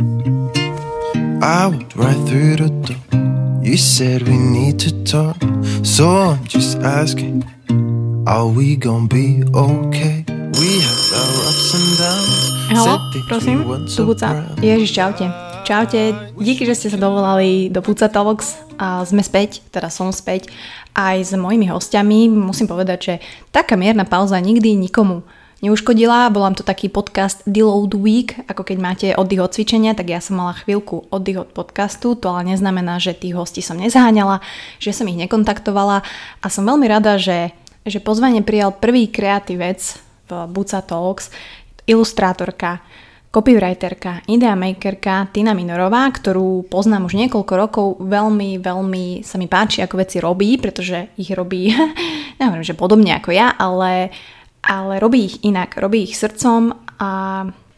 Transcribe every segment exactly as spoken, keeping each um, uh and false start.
I walked right through the door. You said we need to talk. So I'm just asking, are we gonna be okay? We have our ups and downs. Halo, prosím, tu Buca. Ježiš, čaute. Čaute, díky, že ste sa dovolali do BucaTalks. A sme späť, teda som späť aj s mojimi hostiami. Musím povedať, že taká mierna pauza nikdy nikomu neuškodila. Volám to taký podcast Deload Week, ako keď máte oddych od cvičenia, tak ja som mala chvíľku oddych od podcastu, to ale neznamená, že tých hostí som nezháňala, že som ich nekontaktovala a som veľmi rada, že, že pozvanie prijal prvý kreatívec v BucaTalks, ilustrátorka, copywriterka, ideamakerka Týna Minorová, ktorú poznám už niekoľko rokov, veľmi, veľmi sa mi páči, ako veci robí, pretože ich robí, nehovorím, že podobne ako ja, ale, ale robí ich inak, robí ich srdcom a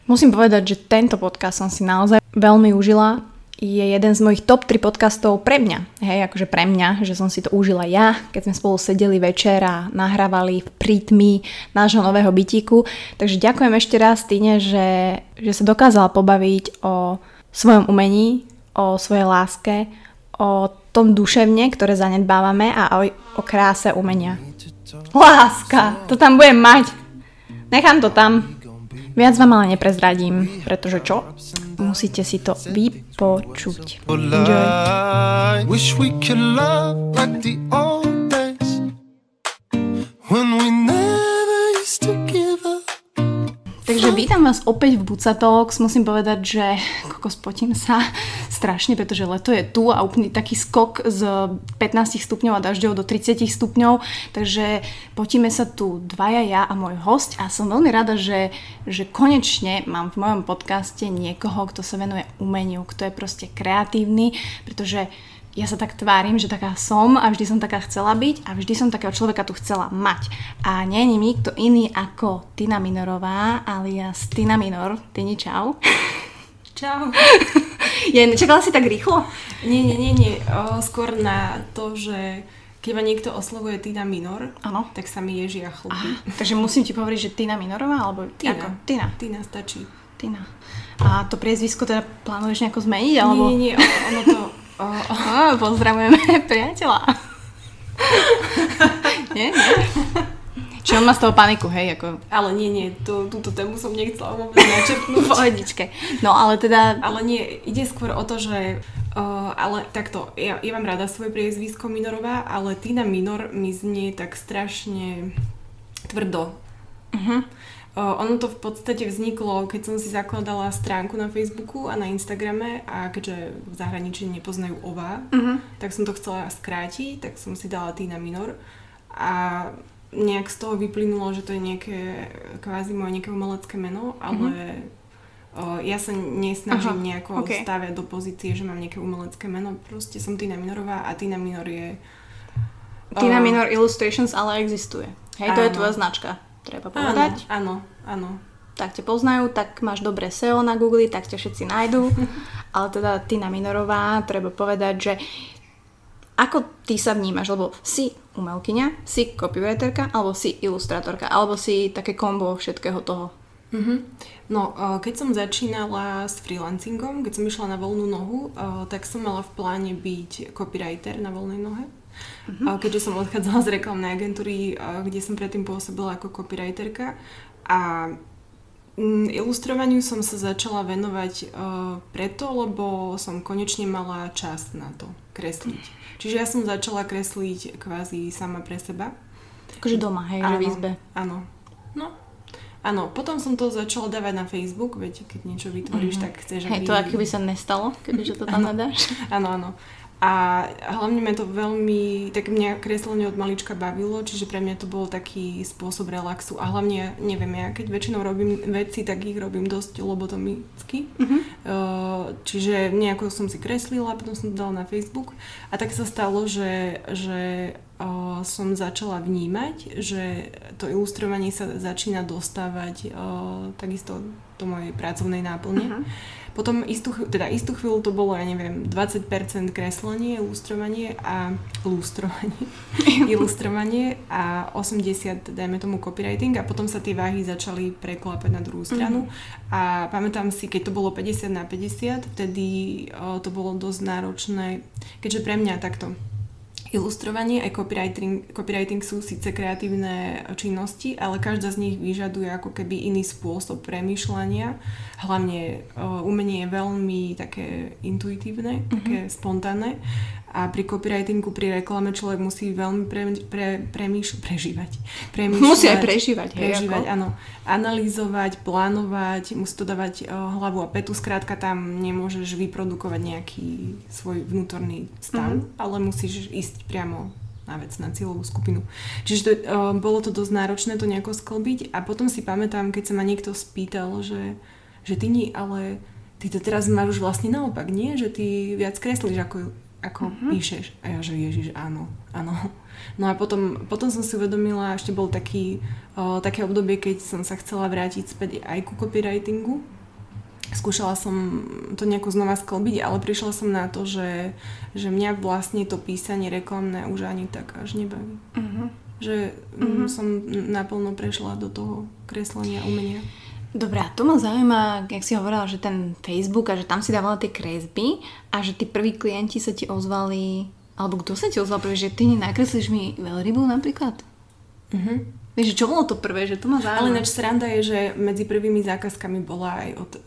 musím povedať, že tento podcast som si naozaj veľmi užila. Je jeden z mojich top tri podcastov pre mňa, hej, akože pre mňa, že som si to užila ja, keď sme spolu sedeli večer a nahrávali v prítmi nášho nového bytíku. Takže ďakujem ešte raz Týne, že, že sa dokázala pobaviť o svojom umení, o svojej láske, o tom duševne, ktoré zanedbávame a o, o kráse umenia. Láska, to tam budem mať. Nechám to tam. Viac vám ale neprezradím, pretože čo? Musíte si to vypočuť. Enjoy. Wish we could love like the old days when we never used to give up. Takže vítam vás opäť v BucaTalks. Musím povedať, že kokos, potím sa strašne, pretože leto je tu a úplný taký skok z pätnásť stupňov a dažďov do tridsať stupňov, takže potíme sa tu dvaja, ja a môj host a som veľmi rada, že, že konečne mám v mojom podcaste niekoho, kto sa venuje umeniu, kto je proste kreatívny, pretože ja sa tak tvárim, že taká som a vždy som taká chcela byť a vždy som takého človeka tu chcela mať. A nie je nikto iný ako Týna Minorová alias Týna Minor. Týni, čau. Čau. Ja, čakala si tak rýchlo? Nie, nie, nie, nie. O, skôr na to, že keď ma niekto oslovuje Týna Minor, ano, tak sa mi ježia chlupy. Takže musím ti povedať, že Týna Minorová alebo Týna? Týna. Týna stačí. Týna. A to priezvisko teda plánuješ nejako zmeniť? Alebo... Nie, nie, ono to... Oh, oh, pozdravujeme priateľa. Nie, nie. Čiže on má z toho paniku, hej? Ako... Ale nie, nie, tú, túto tému som nechcela vôbec načrtnúť. Pohodičke. No, ale teda... Ale nie, ide skôr o to, že... Uh, ale takto, ja, ja mám rada svoje priezvisko Minorová, ale Týna Minor mi znie tak strašne tvrdo. Uh-huh. Uh, ono to v podstate vzniklo, keď som si zakladala stránku na Facebooku a na Instagrame a keďže v zahraničí nepoznajú ova, uh-huh, tak som to chcela skrátiť, tak som si dala Týna Minor a... nejak z toho vyplynulo, že to je nejaké kvázi moje nejaké umelecké meno, ale mm-hmm, o, ja sa nesnažím Aha, nejako okay. staviať do pozície, že mám nejaké umelecké meno. Proste som Týna Minorová a Týna Minor je... Týna o... Minor Illustrations ale existuje. Hej, áno, to je tvoja značka, treba povedať. Áno, áno, áno. Tak te poznajú, tak máš dobré es é ó na Google, tak ťa všetci nájdú. Ale teda Týna Minorová, treba povedať, že ako ty sa vnímaš, lebo si umelkyňa, si copywriterka, alebo si ilustrátorka, alebo si také kombo všetkého toho? Mm-hmm. No, keď som začínala s freelancingom, keď som išla na voľnú nohu, tak som mala v pláne byť copywriter na voľnej nohe. Mm-hmm. Keďže som odchádzala z reklamnej agentúry, kde som predtým pôsobila ako copywriterka. A ilustrovaniu som sa začala venovať preto, lebo som konečne mala čas na to kresliť. Čiže ja som začala kresliť kvázi sama pre seba. Akože doma, hej, áno, že v izbe. Áno, no. Áno, potom som to začala dávať na Facebook, veď keď niečo vytvoríš, mm-hmm, tak chceš... Hej, aby... to akoby sa nestalo, kebyže to tam nadáš. Áno, áno. A hlavne ma to veľmi, tak mňa kreslenie od malička bavilo, čiže pre mňa to bol taký spôsob relaxu. A hlavne, neviem, ja keď väčšinou robím veci, tak ich robím dosť lobotomicky. Mm-hmm. Čiže nejako som si kreslila, potom som to dala na Facebook. A tak sa stalo, že, že som začala vnímať, že to ilustrovanie sa začína dostávať takisto to mojej pracovnej náplne. Uh-huh. Potom istú, teda istú chvíľu to bolo, ja neviem, dvadsať percent kreslenie, ilustrovanie a ilustrovanie, ilustrovanie a osemdesiat, dajme tomu, copywriting a potom sa tie váhy začali preklapať na druhú stranu. Mm-hmm. A pamätám si, keď to bolo päťdesiat na päťdesiat, vtedy o, to bolo dosť náročné, keďže pre mňa takto. Ilustrovanie aj copywriting, copywriting sú síce kreatívne činnosti, ale každá z nich vyžaduje ako keby iný spôsob premýšľania. Hlavne uh, umenie je veľmi také intuitívne, mm-hmm. také spontánne. A pri copywritingu, pri reklame človek musí veľmi pre, pre, premýšľať, prežívať. Premýšľať, musí aj prežívať. Prežívať, hej, áno. Analyzovať, plánovať, musí to dávať uh, hlavu a petu. Skrátka tam nemôžeš vyprodukovať nejaký svoj vnútorný stav, mm-hmm. ale musíš ísť priamo na vec, na cieľovú skupinu. Čiže to, uh, bolo to dosť náročné to nejako sklbiť. A potom si pamätám, keď sa ma niekto spýtal, že, že ty nie, ale ty to teraz máš už vlastne naopak, nie? Že ty viac kreslíš ako ako uh-huh. píšeš. A ja, že Ježiš, áno, áno. No a potom, potom som si uvedomila, ešte bol taký, o, také obdobie, keď som sa chcela vrátiť späť aj ku copywritingu. Skúšala som to nejako znova sklbiť, ale prišla som na to, že, že mňa vlastne to písanie reklamné už ani tak až nebaví. Uh-huh. Že uh-huh. som naplno prešla do toho kreslenia, umenia. Dobre, to ma zaujíma, jak si hovorila, že ten Facebook a že tam si dávala tie kresby a že tí prví klienti sa ti ozvali, alebo kto sa ti ozval prvé, že ty nenakreslíš mi veľrybu napríklad? Uh-huh. Vieš, čo bolo to prvé, že to ma zaujíma. Ale nač sranda je, že medzi prvými zákazkami bola aj od o,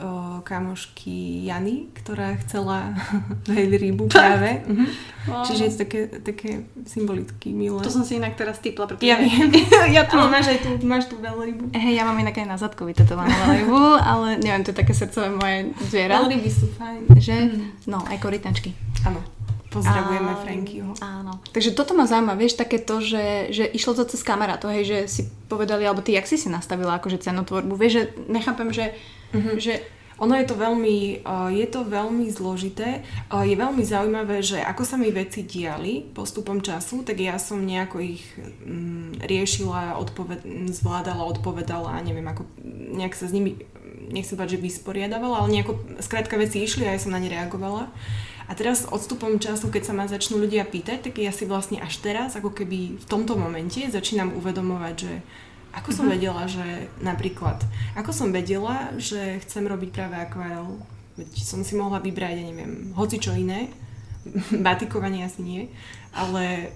kamošky Jany, ktorá chcela veľrybu práve. Uh-huh. Wow. Čiže je to také, také symbolicky milé. To som si inak teraz typla, pretože ja, ja tu ale máš aj tú, máš tú veľrybu. Hej, ja mám inak aj na zadkovi tetovanú veľrybu, ale neviem, to je také srdcové moje zviera. Veľryby sú fajn. Že? No, aj korytnačky. Áno. Pozdravujeme a Frankyho. Áno. Takže toto ma zaujíma, vieš, také to, že, že išlo to cez kamarátov, hej, že si povedali, alebo ty, jak si si nastavila akože cenotvorbu, vieš, že nechápem, že, mm-hmm. že ono je to veľmi, je to veľmi zložité. Je veľmi zaujímavé, že ako sa mi veci diali postupom času, tak ja som nejako ich riešila, odpoved- zvládala, odpovedala a neviem, ako nejak sa s nimi, nechcem povedať, že vysporiadavala, ale nejako, skrátka veci išli a ja som na ne reagovala. A teraz odstupom času, keď sa ma začnú ľudia pýtať, tak ja si vlastne až teraz, ako keby v tomto momente, začínam uvedomovať, že ako som uh-huh. vedela, že napríklad, ako som vedela, že chcem robiť práve akvarel, som si mohla vybrať, ja neviem, hocičo iné, batikovanie asi nie, ale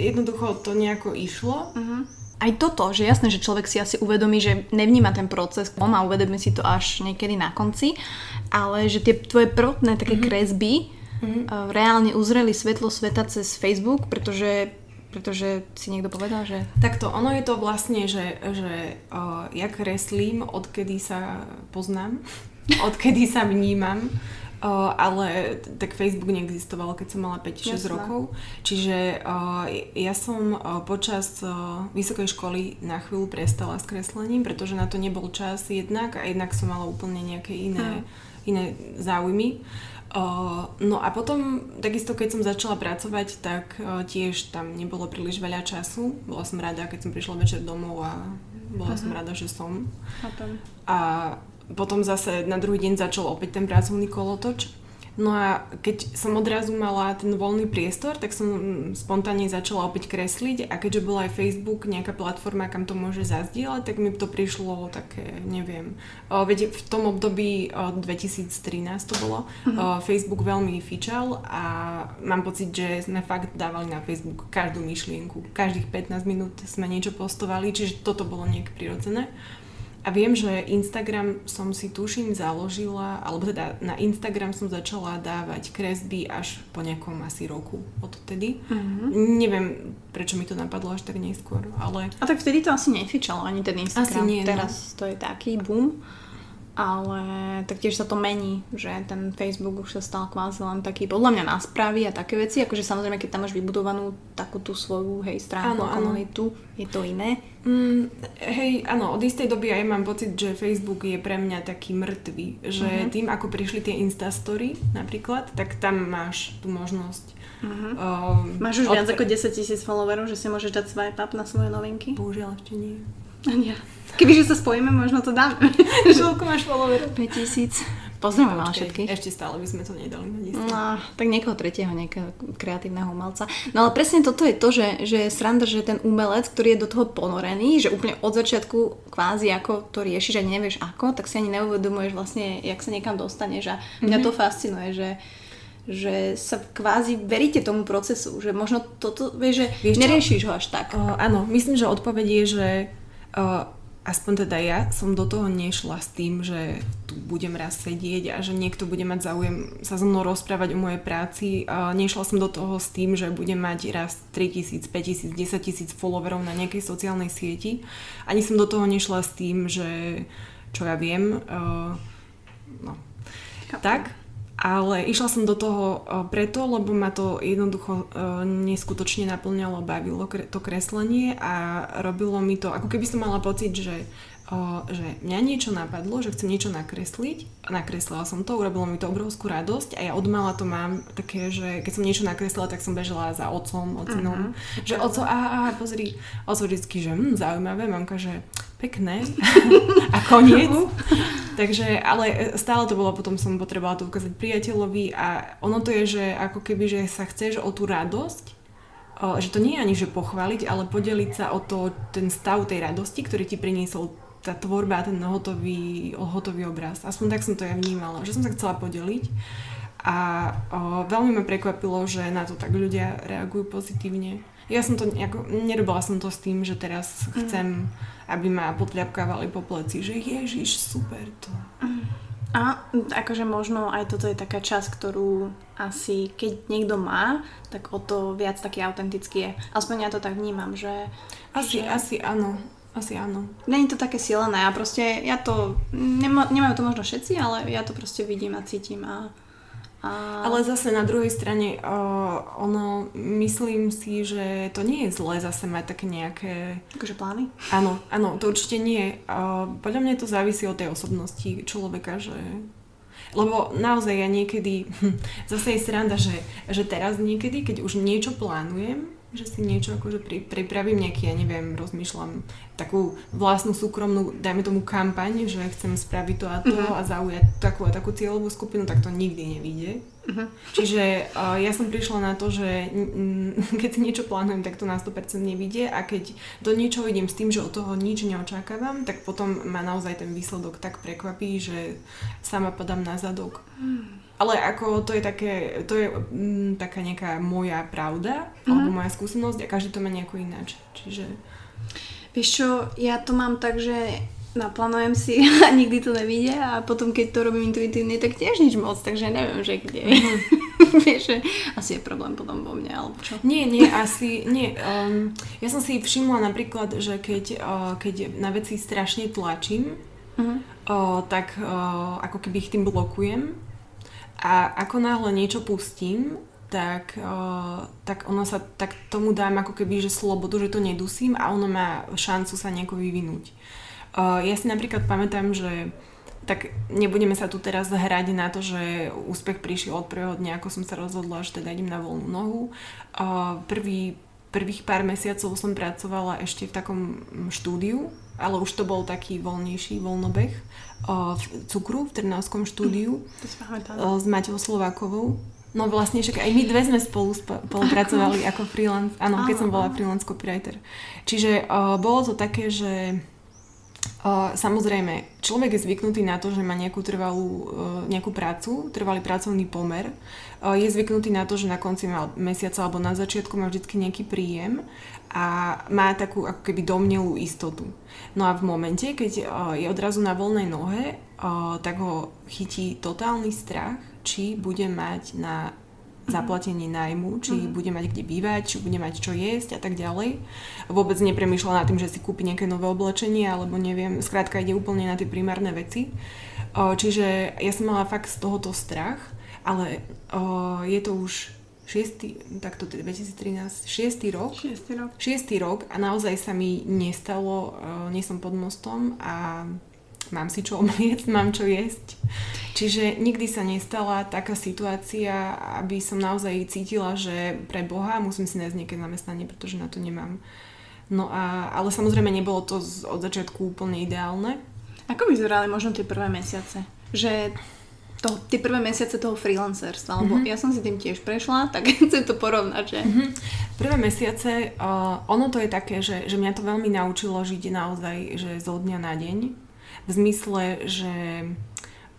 jednoducho to nejako išlo. Uh-huh. Aj toto, že jasné, že človek si asi uvedomí, že nevníma ten proces, on a uvedomí si to až niekedy na konci, ale že tie tvoje prvotné také uh-huh. kresby, mm-hmm. reálne uzreli svetlo sveta cez Facebook, pretože, pretože si niekto povedal, že... Takto, ono je to vlastne, že, že uh, ja kreslím, odkedy sa poznám, odkedy sa vnímam, uh, ale tak Facebook neexistoval, keď som mala päť šesť rokov, čiže uh, ja som uh, počas uh, vysokej školy na chvíľu prestala s kreslením, pretože na to nebol čas jednak a jednak som mala úplne nejaké iné, mm. iné záujmy. No a potom, takisto keď som začala pracovať, tak tiež tam nebolo príliš veľa času. Bola som rada, keď som prišla večer domov a bola uh-huh. som rada, že som. Chápem. A potom zase na druhý deň začal opäť ten pracovný kolotoč. No a keď som odrazu mala ten voľný priestor, tak som spontánne začala opäť kresliť a keďže bol aj Facebook, nejaká platforma, kam to môže zazdieľať, tak mi to prišlo také, neviem, o, veď v tom období o, dvetisíctrinásť to bolo, mm-hmm. o, Facebook veľmi fičal a mám pocit, že sme fakt dávali na Facebook každú myšlienku, každých pätnásť minút sme niečo postovali, čiže toto bolo nejak prirodzené. A viem, že Instagram som si tuším založila, alebo teda na Instagram som začala dávať kresby až po nejakom asi roku odtedy. Mm-hmm. Neviem, prečo mi to napadlo až tak neskôr, ale... A tak vtedy to asi nefičalo ani ten Instagram. Asi nie, teraz no. To je taký boom. Ale taktiež sa to mení, že ten Facebook už sa stal kvázi len taký, podľa mňa, náspravy a také veci, akože samozrejme, keď tam máš vybudovanú takú tú svoju, hej, stránku, komunitu, je to iné. Mm, hej, áno, od istej doby aj ja mám pocit, že Facebook je pre mňa taký mŕtvý, že uh-huh. tým, ako prišli tie Instastory napríklad, tak tam máš tú možnosť. Uh-huh. Um, máš už od... viac ako desaťtisíc followerov, že si môžeš dať swipe up na svoje novinky? Bohužiaľ, ešte nie. Nie. Kebyže sa spojíme, možno to dáme. Koľko máš followerov? päťtisíc. Pozrieme vám všetkých. Ešte stále by sme to nedali na listy. No, tak niekoho tretieho, nejakého kreatívneho umelca. No ale presne toto je to, že, že sranda, že ten umelec, ktorý je do toho ponorený, že úplne od začiatku kvázi ako to riešiš a nevieš ako, tak si ani neuvedomuješ vlastne, jak sa niekam dostaneš. A mňa mm-hmm. to fascinuje, že, že sa kvázi veríte tomu procesu, že možno toto, vieš, že vieš neriešiš ho až tak. Uh, áno, myslím, že odpoveď je, že... Uh, aspoň teda ja som do toho nešla s tým, že tu budem raz sedieť a že niekto bude mať záujem sa so mnou rozprávať o mojej práci. Nešla som do toho s tým, že budem mať raz tritisíc, päťtisíc, desaťtisíc followerov na nejakej sociálnej sieti. Ani som do toho nešla s tým, že čo ja viem. No. Tak, ale išla som do toho preto, lebo ma to jednoducho neskutočne naplňalo, bavilo to kreslenie a robilo mi to, ako keby som mala pocit, že, že mňa niečo napadlo, že chcem niečo nakresliť. Nakreslila som to, urobilo mi to obrovskú radosť a ja odmala to mám také, že keď som niečo nakreslila, tak som bežala za otcom, ocinom. Uh-huh. Že oco, aha, aha, pozri, oco vždycky, že hm, zaujímavé, mamka, že pekné a koniec. Takže, ale stále to bolo, potom som potrebovala to ukázať priateľovi a ono to je, že ako keby, že sa chceš o tú radosť, že to nie je ani, že pochváliť, ale podeliť sa o to, ten stav tej radosti, ktorý ti priniesol tá tvorba, ten hotový, hotový obraz. Aspoň tak som to ja vnímala, že som sa chcela podeliť a o, veľmi ma prekvapilo, že na to tak ľudia reagujú pozitívne. Ja som to, ako, nerobila som to s tým, že teraz chcem, aby ma potľapkávali po pleci, že ježiš, super to. A akože možno aj toto je taká časť, ktorú asi keď niekto má, tak o to viac taký autentický je. Aspoň ja to tak vnímam, že... Asi, že... asi áno. Asi áno. Není to také silené a proste ja to... Nema, nemajú to možno všetci, ale ja to proste vidím a cítim a... A... Ale zase na druhej strane uh, ono, myslím si, že to nie je zlé zase mať také nejaké... Akože plány? Áno, áno, to určite nie. Uh, podľa mňa to závisí od tej osobnosti človeka, že... Lebo naozaj ja niekedy... Zase je sranda, že, že teraz niekedy, keď už niečo plánujem, že si niečo akože pri, pripravím nejaký, ja neviem, rozmýšľam takú vlastnú súkromnú, dajme tomu kampaň, že chcem spraviť to a to uh-huh. a zaujať takú a takú cieľovú skupinu, tak to nikdy nevíde. Uh-huh. Čiže uh, ja som prišla na to, že m- m- keď si niečo plánujem, tak to na sto percent nevíde a keď do niečoho idem s tým, že od toho nič neočakávam, tak potom ma naozaj ten výsledok tak prekvapí, že sama padám na zadok. Uh-huh. Ale ako to je také, to je m, taká nejaká moja pravda, mm-hmm. alebo moja skúsenosť a každý to má nejako ináč, čiže... Vieš čo, ja to mám tak, že naplánujem si a nikdy to nevidie a potom keď to robím intuitívne, tak tiež nič moc, takže neviem, že kde. Mm-hmm. Vieš, že asi je problém potom vo mne, alebo čo? Nie, nie, asi, nie. Um, ja som si všimla napríklad, že keď, uh, keď na veci strašne tlačím, mm-hmm. uh, tak uh, ako keby ich tým blokujem. A ako náhle niečo pustím, tak, uh, tak ono sa tak tomu dám ako keby, že slobodu, že to nedusím a ono má šancu sa nejako vyvinúť. Uh, ja si napríklad pamätám, že tak nebudeme sa tu teraz hrať na to, že úspech prišiel od prvého dňa, ako som sa rozhodla, že teda idem na voľnú nohu. Uh, prvý, prvých pár mesiacov som pracovala ešte v takom štúdiu, ale už to bol taký voľnejší voľnobeh. V Cukru, v Trnavskom štúdiu s Matejou Slovákovou. No vlastne však aj my dve sme spolu spolupracovali ako freelance, áno, keď som bola freelance copywriter. Čiže uh, bolo to také, že uh, samozrejme človek je zvyknutý na to, že má nejakú trvalú uh, nejakú prácu, trvalý pracovný pomer. Uh, je zvyknutý na to, že na konci mesiaca alebo na začiatku má vždycky nejaký príjem a má takú ako keby domnelú istotu. No a v momente, keď je odrazu na voľnej nohe, tak ho chytí totálny strach, či bude mať na zaplatenie nájmu, či mm. bude mať kde bývať, či bude mať čo jesť a tak ďalej. Vôbec nepremýšľa nad tým, že si kúpi nejaké nové oblečenie, alebo neviem, skrátka ide úplne na tie primárne veci. Čiže ja som mala fakt z tohoto strach, ale je to už... šiesty, takto dvetisíctrinásť, šiesty rok, šiesty rok. šiesty rok a naozaj sa mi nestalo, nie som pod mostom a mám si čo omliecť, mám čo jesť. Čiže nikdy sa nestala taká situácia, aby som naozaj cítila, že pre Boha musím si nájsť nejaké zamestnanie, pretože na to nemám. No a, ale samozrejme nebolo to z, od začiatku úplne ideálne. Ako vyzerali možno tie prvé mesiace? Že to, tie prvé mesiace toho freelancerstva, lebo mm-hmm. ja som si tým tiež prešla, tak chcem to porovnať, že? Mm-hmm. Prvé mesiace, uh, ono to je také, že, že mňa to veľmi naučilo žiť naozaj, že zo dňa na deň. V zmysle, že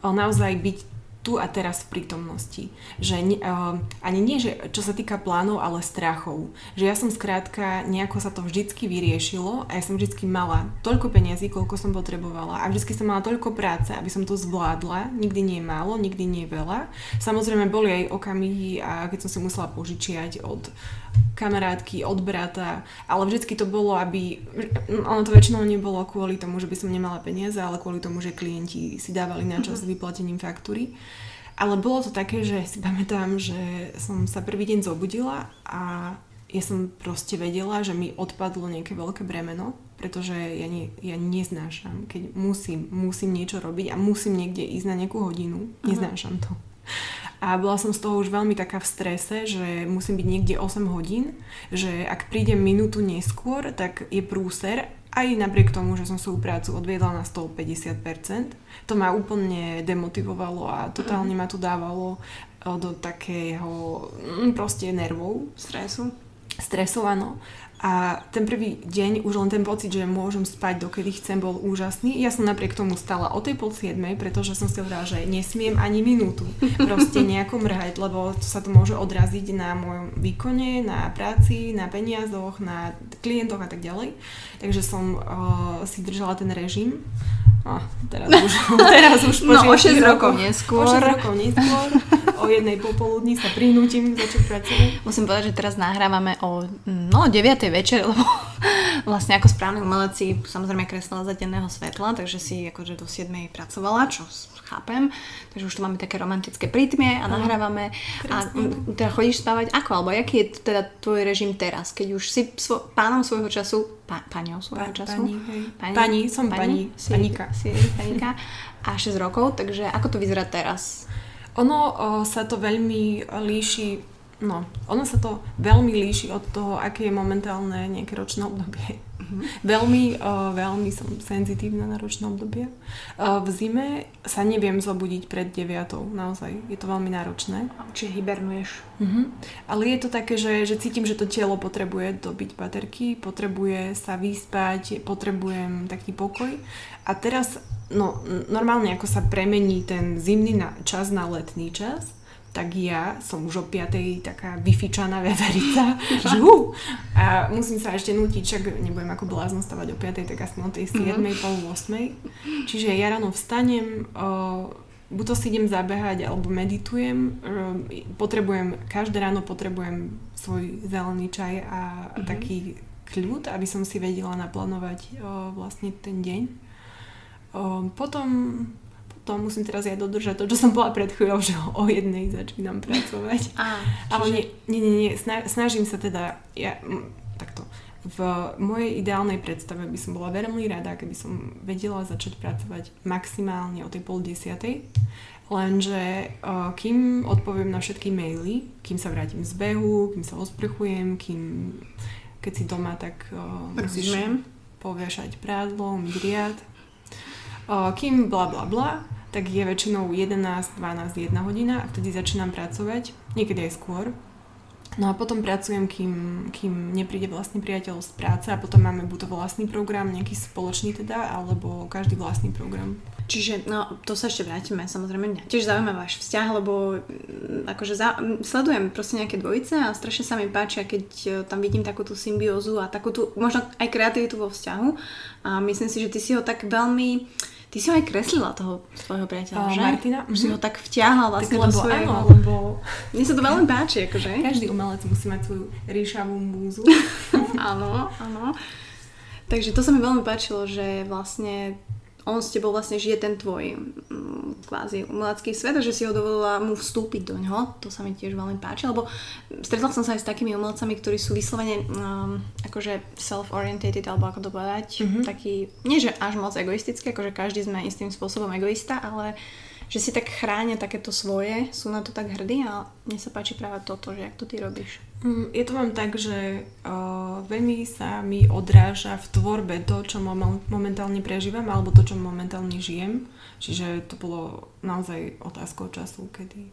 uh, naozaj byť tu a teraz v prítomnosti. Že, uh, ani nie, že čo sa týka plánov, ale strachov. Že ja som skrátka, nejako sa to vždycky vyriešilo a ja som vždycky mala toľko peniazí, koľko som potrebovala a vždycky som mala toľko práce, aby som to zvládla. Nikdy nie je málo, nikdy nie je veľa. Samozrejme boli aj okamihy, a keď som si musela požičiať od kamarátky, od brata, ale vždycky to bolo, aby... Ono to väčšinou nebolo kvôli tomu, že by som nemala peniaze, ale kvôli tomu, že klienti si dávali na čas s vyplatením faktúry. Ale bolo to také, že si pamätám, že som sa prvý deň zobudila a ja som proste vedela, že mi odpadlo nejaké veľké bremeno, pretože ja, nie, ja neznášam, keď musím, musím niečo robiť a musím niekde ísť na nejakú hodinu. Neznášam to. A bola som z toho už veľmi taká v strese, že musím byť niekde osem hodín, že ak prídem minútu neskôr, tak je prúser, aj napriek tomu, že som svoju prácu odviedla na sto päťdesiat percent. To ma úplne demotivovalo a totálne ma to dávalo do takého proste nervov. Stresu. Stresu, áno. A ten prvý deň, už len ten pocit, že môžem spať dokedy chcem, bol úžasný. Ja som napriek tomu stala o tej pol siedmej, pretože som si hovorila, že nesmiem ani minútu proste nejako mrhať, lebo to sa to môže odraziť na mojom výkone, na práci, na peniazoch, na klientoch a tak ďalej. Takže som uh, si držala ten režim. No, teraz už, teraz už po no, šesť rokov neskôr. O šesť rokov neskôr. O jednej popoludní sa prihnútim začať pracovať. Musím povedať, že teraz nahrávame o no, deviatej večer, lebo vlastne ako správny umelec si samozrejme kreslila za denného svetla, takže si akože do siedmej pracovala, čo chápem. Takže už tu máme také romantické prítmie a nahrávame. A teda chodíš spávať ako? Alebo aký je teda tvoj režim teraz? Keď už si svo, pánom svojho času Pa, paňou svojho pa, času. Pani, pani, pani, som pani. pani si, paníka. Si, paníka. A šesť rokov, takže ako to vyzerá teraz? Ono o, sa to veľmi líši, no, ono sa to veľmi líši od toho, aké je momentálne nejaké ročné obdobie. Mm-hmm. Veľmi, o, veľmi som senzitívna na ročné obdobie. O, v zime sa neviem zobudiť pred deviatou, naozaj. Je to veľmi náročné. Čiže hibernuješ. Mm-hmm. Ale je to také, že, že cítim, že to telo potrebuje dobiť baterky, potrebuje sa vyspať, potrebujem taký pokoj. A teraz, no, normálne ako sa premení ten zimný na, čas na letný čas, tak ja som už o piatej taká vyfičaná veverica. Žuhu! A musím sa ešte nútiť, však nebudem ako blázno stavať o piatej, tak aspoň o tej siedmej, pol osmej. Čiže ja ráno vstanem, o, buď to si idem zabehať, alebo meditujem. Potrebujem, každé ráno potrebujem svoj zelený čaj a mm-hmm. taký kľud, aby som si vedela naplánovať o, vlastne ten deň. O, potom, potom musím teraz ja dodržať to, čo som bola pred chvíľou, že o jednej začínam pracovať. Á, čiže... Ale nie, nie, nie, snažím sa teda, ja, takto. V mojej ideálnej predstave by som bola veľmi rada, keby som vedela začať pracovať maximálne o tej pol desiatej. Lenže kým odpoviem na všetky maily, kým sa vrátim z behu, kým sa osprchujem, kým keď si doma, tak uh, musíš poviašať prádlo, umyť riad. Uh, kým bla bla bla, tak je väčšinou jedenásť, dvanásť, jedna hodina a vtedy začínam pracovať, niekedy aj skôr. No a potom pracujem, kým, kým nepríde vlastný priateľ z práce a potom máme buď to vlastný program, nejaký spoločný teda, alebo každý vlastný program. Čiže, no, to sa ešte vrátime, samozrejme mňa tiež zaujíma váš vzťah, lebo akože za, sledujem proste nejaké dvojice a strašne sa mi páčia, keď tam vidím takú tú symbiózu a takú tú, možno aj kreativitu vo vzťahu a myslím si, že ty si ho tak veľmi... Ty si ho aj kreslila toho svojho priateľa, že? Martina. Si ho tak vťahla vlastne do svojho. Áno, lebo... Mne sa to veľmi páči, akože. Každý umelec musí mať svoju ríšavú múzu. Áno, áno. Takže to sa mi veľmi páčilo, že vlastne on s tebou vlastne žije ten tvoj kvázi umelecký svet a že si ho dovolila mu vstúpiť do ňoho. To sa mi tiež veľmi páči, lebo stretla som sa aj s takými umelcami, ktorí sú vyslovene um, akože self-orientated, alebo ako to povedať, mm-hmm. taký, nie že až moc egoistický, akože každý sme istým spôsobom egoista, ale že si tak chránia takéto svoje, sú na to tak hrdí a mne sa páči práve toto, že jak to ty robíš. Ja to mám tak, že uh, veľmi sa mi odráža v tvorbe to, čo momentálne prežívam, alebo to, čo momentálne žijem. Čiže to bolo naozaj otázkou času, kedy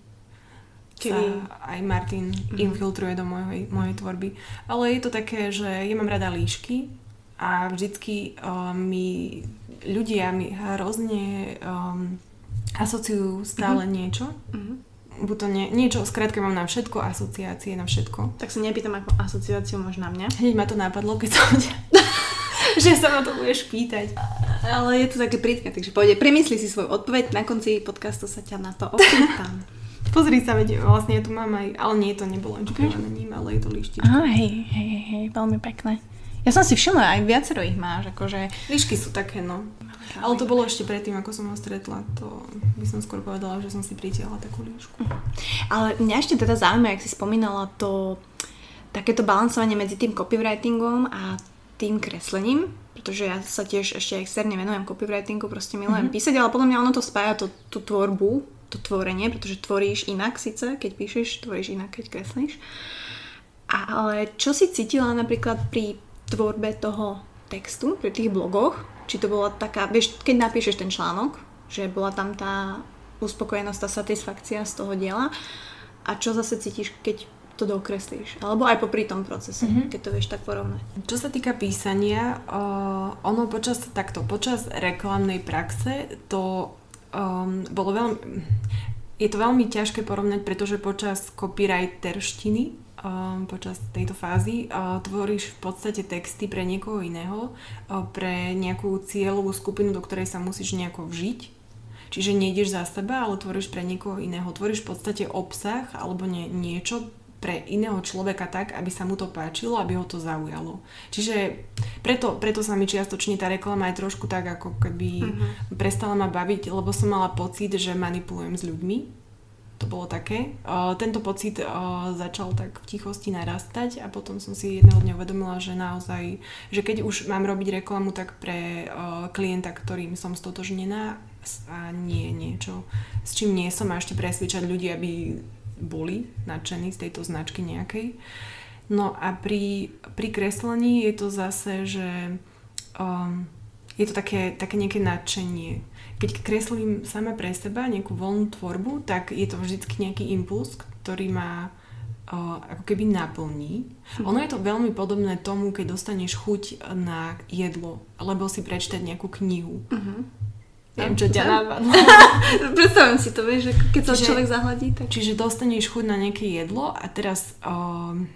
Kedy? sa aj Martin mm. infiltruje do mojej, mojej tvorby. Ale je to také, že ja mám rada líšky a vždycky uh, mi ľudia mi hrozne um, asociujú stále mm-hmm. niečo. Mm-hmm. Buď to nie, niečo, skrátka mám na všetko, asociácie na všetko. Tak sa nepýtam, ako asociáciu máš na mňa. Hneď ma to napadlo, keď som ťa... že sa ma to budeš pýtať. Ale je to také prítke, takže pôjde, premysli si svoju odpoveď, na konci podcastu sa ťa na to opýtam. Pozri sa, veď vlastne ja tu mám aj, ale nie, to nebolo inšpirované okay. ním, ale je to líštička. Á, hej, hej, hej, veľmi pekné. Ja som si všimla, aj viacero ich máš, akože... Líšky sú také, no. Ale to bolo ešte predtým, ako som ho stretla. To by som skôr povedala, že som si pritiahla takú líšku. Ale mňa ešte teda zaujíma, jak si spomínala to takéto balansovanie medzi tým copywritingom a tým kreslením, pretože ja sa tiež ešte externe venujem copywritingu, proste milujem mm-hmm. písať, ale podľa mňa ono to spája to, tú tvorbu, to tvorenie, pretože tvoríš inak síce, keď píšeš, tvoríš inak, keď kreslíš. Ale čo si cítila napríklad pri tvorbe toho textu, pri tých blogoch? Či to bola taká, vieš, keď napíšeš ten článok, že bola tam tá uspokojenosť, tá satisfakcia z toho diela a čo zase cítiš, keď to dokreslíš? Alebo aj popri tom procese, mm-hmm. keď to vieš tak porovnať. Čo sa týka písania, uh, ono počas takto, počas reklamnej praxe to um, bolo veľmi, je to veľmi ťažké porovnať, pretože počas copywriterštiny počas tejto fázy tvoríš v podstate texty pre niekoho iného, pre nejakú cieľovú skupinu, do ktorej sa musíš nejako vžiť. Čiže nejdeš za seba, ale tvoríš pre niekoho iného. Tvoríš v podstate obsah alebo nie, niečo pre iného človeka tak, aby sa mu to páčilo, aby ho to zaujalo. Čiže preto, preto sa mi čiastočne tá reklama aj trošku tak ako keby uh-huh. prestala ma baviť, lebo som mala pocit, že manipulujem s ľuďmi. To bolo také. Uh, tento pocit uh, začal tak v tichosti narastať a potom som si jedného dňa uvedomila, že naozaj, že keď už mám robiť reklamu, tak pre uh, klienta, ktorým som stotožnená a nie niečo, s čím nie som a ešte presvedčať ľudí, aby boli nadšení z tejto značky nejakej. No a pri, pri kreslení je to zase, že um, je to také, také nejaké nadšenie. Keď kreslím sama pre seba nejakú voľnú tvorbu, tak je to vždycky nejaký impuls, ktorý ma uh, ako keby naplní. Mm-hmm. Ono je to veľmi podobné tomu, keď dostaneš chuť na jedlo, alebo si prečítať nejakú knihu. Mm-hmm. Neviem, čo ťa napadlo. Predstavujem si to, vieš, že keď sa človek zahladí. Tak... Čiže dostaneš chuť na nejaké jedlo a teraz... Uh,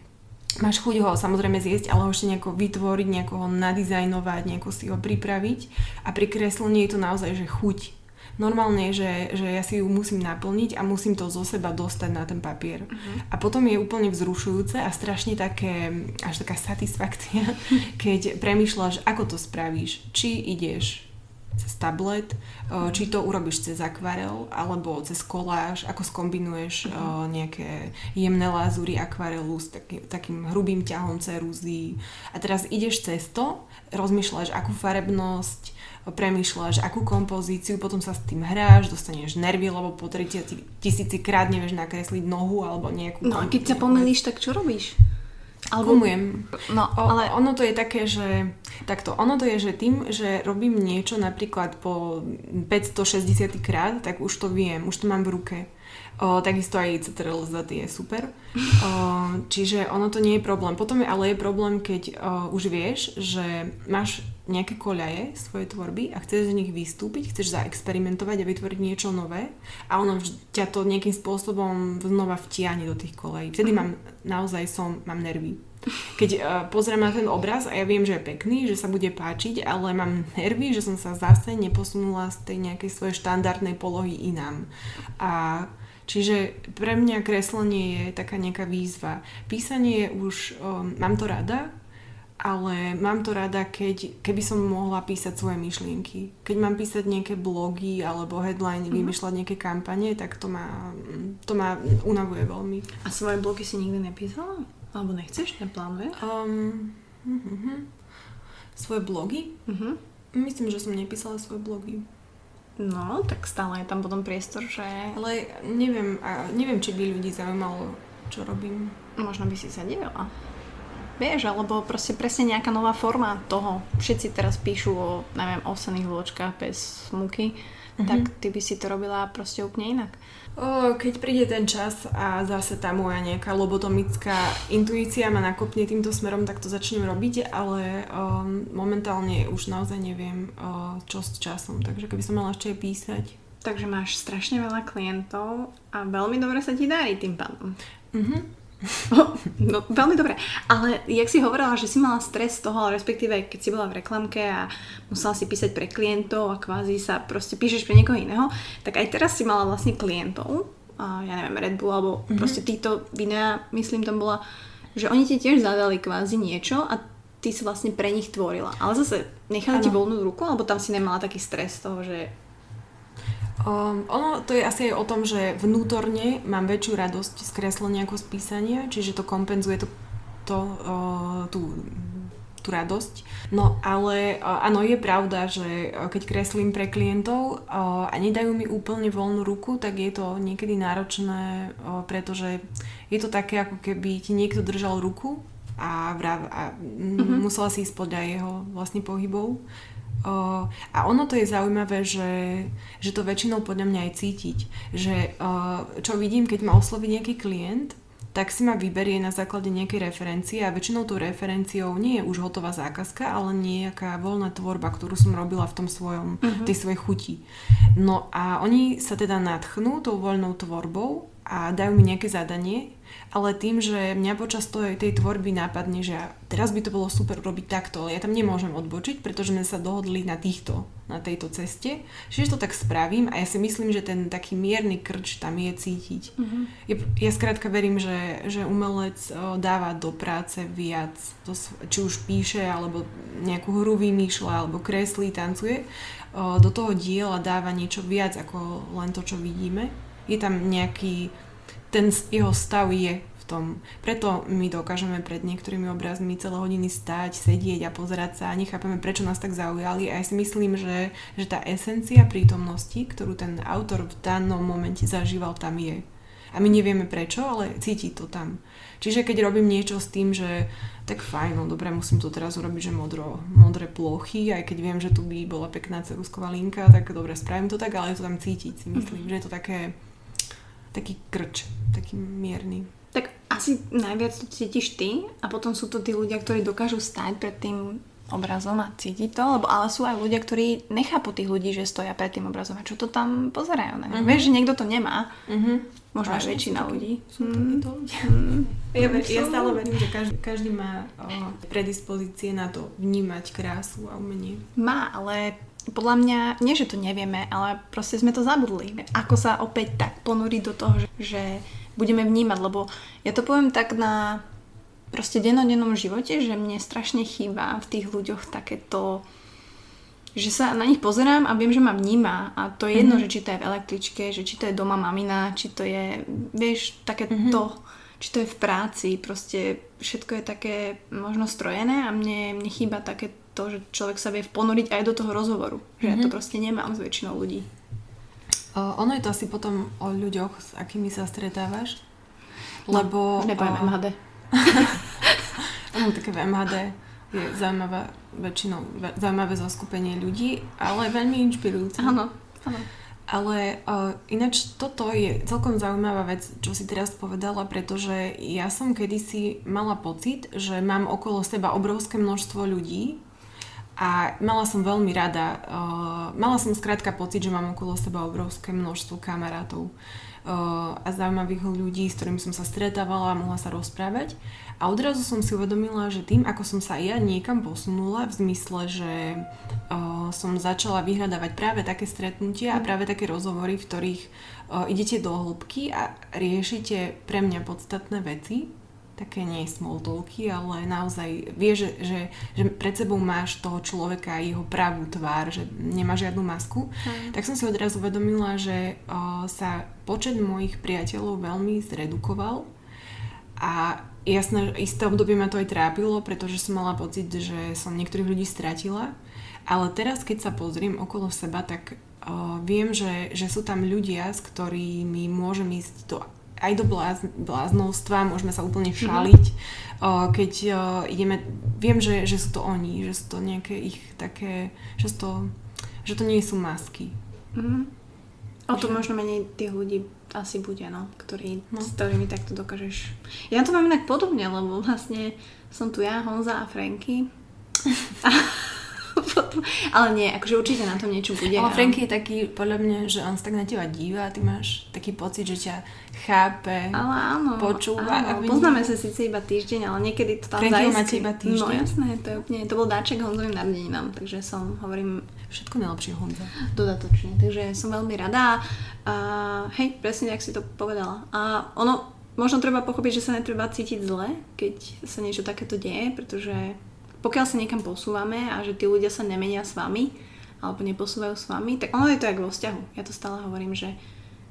Máš chuť ho samozrejme zjesť, ale ho ešte nejako vytvoriť, nejako ho nadizajnovať, nejako si ho pripraviť. A pri kreslení je to naozaj, že chuť. Normálne je, že, že ja si ju musím naplniť a musím to zo seba dostať na ten papier. Uh-huh. A potom je úplne vzrušujúce a strašne také, až taká satisfakcia, keď premýšľaš, ako to spravíš. Či ideš cez tablet, či to urobíš cez akvarel, alebo cez koláž, ako skombinuješ uh-huh. nejaké jemné lázúry akvarelu s taký, takým hrubým ťahom cerúzy. A teraz ideš cez to, rozmýšľaš, akú farebnosť, premýšľaš, akú kompozíciu, potom sa s tým hráš, dostaneš nervy, lebo po tridsať tisíc krát nevieš nakresliť nohu, alebo nejakú... No a keď sa pomýliš, tak čo robíš? Alebo... Kumujem. No, ale... O, ono to je také, že... Takto, ono to je, že tým, že robím niečo napríklad po päťstošesťdesiat krát, tak už to viem, už to mám v ruke. O, takisto aj cé trl zet je super. O, čiže ono to nie je problém. Potom je, ale je problém, keď o, už vieš, že máš nejaké koľaje svojej tvorby a chceš z nich vystúpiť, chceš zaexperimentovať a vytvoriť niečo nové a ono ťa to nejakým spôsobom znova vtiahne do tých koľají. Vtedy mám, naozaj som, mám nervy. Keď uh, pozriem na ten obraz a ja viem, že je pekný, že sa bude páčiť, ale mám nervy, že som sa zase neposunula z tej nejakej svojej štandardnej polohy inám. A čiže pre mňa kreslenie je taká nejaká výzva. Písanie je už, um, mám to rada, ale mám to rada, keď, keby som mohla písať svoje myšlienky. Keď mám písať nejaké blogy alebo headline, mm-hmm. vymýšľať nejaké kampanie, tak to ma, to ma unavuje veľmi. A svoje blogy si nikdy nepísala? Alebo nechceš? Neplánuješ? Um, uh-huh. Svoje blogy? Uh-huh. Myslím, že som nepísala svoje blogy. No, tak stále je tam potom priestor, že... Ale neviem, neviem či by ľudí zaujímalo čo robím. Možno by si sa divila. Vieš, alebo proste presne nejaká nová forma toho. Všetci teraz píšu o, neviem, ovsených vločkách bez múky. Mm-hmm. Tak ty by si to robila proste úplne inak. O, keď príde ten čas a zase tá moja nejaká lobotomická intuícia ma nakopne týmto smerom, tak to začnem robiť, ale o, momentálne už naozaj neviem o, čo s časom, takže keby som mala ešte aj písať. Takže máš strašne veľa klientov a veľmi dobre sa ti darí tým pádom. Mhm. No, veľmi dobre, ale jak si hovorila, že si mala stres z toho, respektíve keď si bola v reklamke a musela si písať pre klientov a kvázi sa proste píšeš pre niekoho iného, tak aj teraz si mala vlastne klientov, a ja neviem, Red Bull alebo mm-hmm. proste týchto videá, myslím tam bola, že oni ti tiež zadali kvázi niečo a ty si vlastne pre nich tvorila, ale zase nechali ano. Ti voľnú ruku, alebo tam si nemala taký stres z toho, že... Um, ono to je asi aj o tom, že vnútorne mám väčšiu radosť z kreslenia ako z písania, čiže to kompenzuje to, to, uh, tú, tú radosť. No ale uh, áno, je pravda, že uh, keď kreslím pre klientov uh, a nedajú mi úplne voľnú ruku, tak je to niekedy náročné, uh, pretože je to také, ako keby ti niekto držal ruku a, vrav, a mm, uh-huh. musela si ísť podľa jeho vlastne pohybov. Uh, a ono to je zaujímavé, že, že to väčšinou podľa mňa aj cítiť, že uh, čo vidím, keď ma osloví nejaký klient, tak si ma vyberie na základe nejakej referencie a väčšinou tou referenciou nie je už hotová zákazka, ale nejaká voľná tvorba, ktorú som robila v tom svojom, uh-huh. tej svojej chuti. No a oni sa teda nadchnú tou voľnou tvorbou a dajú mi nejaké zadanie, ale tým, že mňa počas tej, tej tvorby nápadne, že teraz by to bolo super robiť takto, ale ja tam nemôžem odbočiť, pretože sme sa dohodli na týchto, na tejto ceste, čiže to tak spravím a ja si myslím, že ten taký mierny krč tam je cítiť. Uh-huh. Ja, ja skrátka verím, že, že umelec dáva do práce viac, to, či už píše, alebo nejakú hru vymýšľa, alebo kreslí, tancuje, do toho diela dáva niečo viac ako len to, čo vidíme. Je tam nejaký, ten jeho stav je v tom. Preto my dokážeme pred niektorými obrazmi celé hodiny stáť, sedieť a pozerať sa a nechápeme, prečo nás tak zaujali. A ja si myslím, že, že tá esencia prítomnosti, ktorú ten autor v danom momente zažíval, tam je. A my nevieme prečo, ale cíti to tam. Čiže keď robím niečo s tým, že tak fajn, no dobre, musím to teraz urobiť, že modro, modré plochy, aj keď viem, že tu by bola pekná cerusková linka, tak dobre, spravím to tak, ale je to tam cítiť, si myslím, že je to také... taký krč, taký mierny. Tak asi najviac to cítiš ty a potom sú to tí ľudia, ktorí dokážu stáť pred tým obrazom a cítiť to, lebo ale sú aj ľudia, ktorí nechápu tých ľudí, že stoja pred tým obrazom a čo to tam pozerajú. Uh-huh. Vieš, že niekto to nemá. Uh-huh. Možno aj väčšina ľudí. Sú takíto ľudia. Ja, ja stále verím, že každý, každý má oh, predispozície na to vnímať krásu a umenie. Má, ale... podľa mňa, nie že to nevieme, ale proste sme to zabudli. Ako sa opäť tak ponúriť do toho, že, že budeme vnímať, lebo ja to poviem tak na proste dennodennom živote, že mne strašne chýba v tých ľuďoch takéto, že sa na nich pozerám a viem, že ma vníma. A to je jedno, mm-hmm. že či to je v električke, že či to je doma mamina, či to je, vieš, také mm-hmm. to, či to je v práci, proste všetko je také možno strojené a mne, mne chýba také to, že človek sa vie ponoriť aj do toho rozhovoru. Že mm-hmm. ja to proste nemám s väčšinou ľudí. Uh, ono je to asi potom o ľuďoch, s akými sa stretávaš. Lebo... No, nepoviem uh, em há dé. Ono také v em há dé je zaujímavé, väčšinou zaujímavé zoskupenie ľudí, ale veľmi inšpirujúce. Áno, áno. Ale uh, ináč toto je celkom zaujímavá vec, čo si teraz povedala, pretože ja som kedysi mala pocit, že mám okolo seba obrovské množstvo ľudí, a mala som veľmi rada, uh, mala som skrátka pocit, že mám okolo seba obrovské množstvo kamarátov uh, a zaujímavých ľudí, s ktorými som sa stretávala a mohla sa rozprávať. A odrazu som si uvedomila, že tým, ako som sa ja niekam posunula, v zmysle, že uh, som začala vyhľadávať práve také stretnutia a práve také rozhovory, v ktorých uh, idete do hĺbky a riešite pre mňa podstatné veci, také nie small talky, ale naozaj vieš, že, že, že pred sebou máš toho človeka a jeho pravú tvár, že nemá žiadnu masku, mm. tak som si odrazu uvedomila, že uh, sa počet mojich priateľov veľmi zredukoval a jasné, isté obdobie ma to aj trápilo, pretože som mala pocit, že som niektorých ľudí stratila, ale teraz, keď sa pozriem okolo seba, tak uh, viem, že, že sú tam ľudia, s ktorými môžem ísť do aj do bláznovstva, môžeme sa úplne šaliť, mm-hmm. keď ideme, viem, že, že sú to oni, že sú to nejaké ich také, že, to, že to nie sú masky. Mm-hmm. O to že... možno menej tých ľudí asi bude, no, ktorý, no. s ktorými takto dokážeš. Ja to mám inak podobne, lebo vlastne som tu ja, Honza a Franky. A potom, ale nie, akože určite na tom niečo bude. Ale Franky je taký, podľa mňa, že on sa tak na teba díva, ty máš taký pocit, že ťa chápe, ale áno, počúva. Áno, poznáme sa síce iba týždeň, ale niekedy to tam Franky zaistí. No jasné, to je úplne, to bol dáček Honzovým narodeninám, takže som, hovorím, všetko najlepšie Honza. Dodatočne, takže som veľmi rada. A hej, presne tak si to povedala. A ono, možno treba pochopiť, že sa netreba cítiť zle, keď sa niečo takéto deje, pretože pokiaľ sa niekam posúvame a že tí ľudia sa nemenia s vami alebo neposúvajú s vami, tak ono je to jak vo vzťahu. Ja to stále hovorím, že,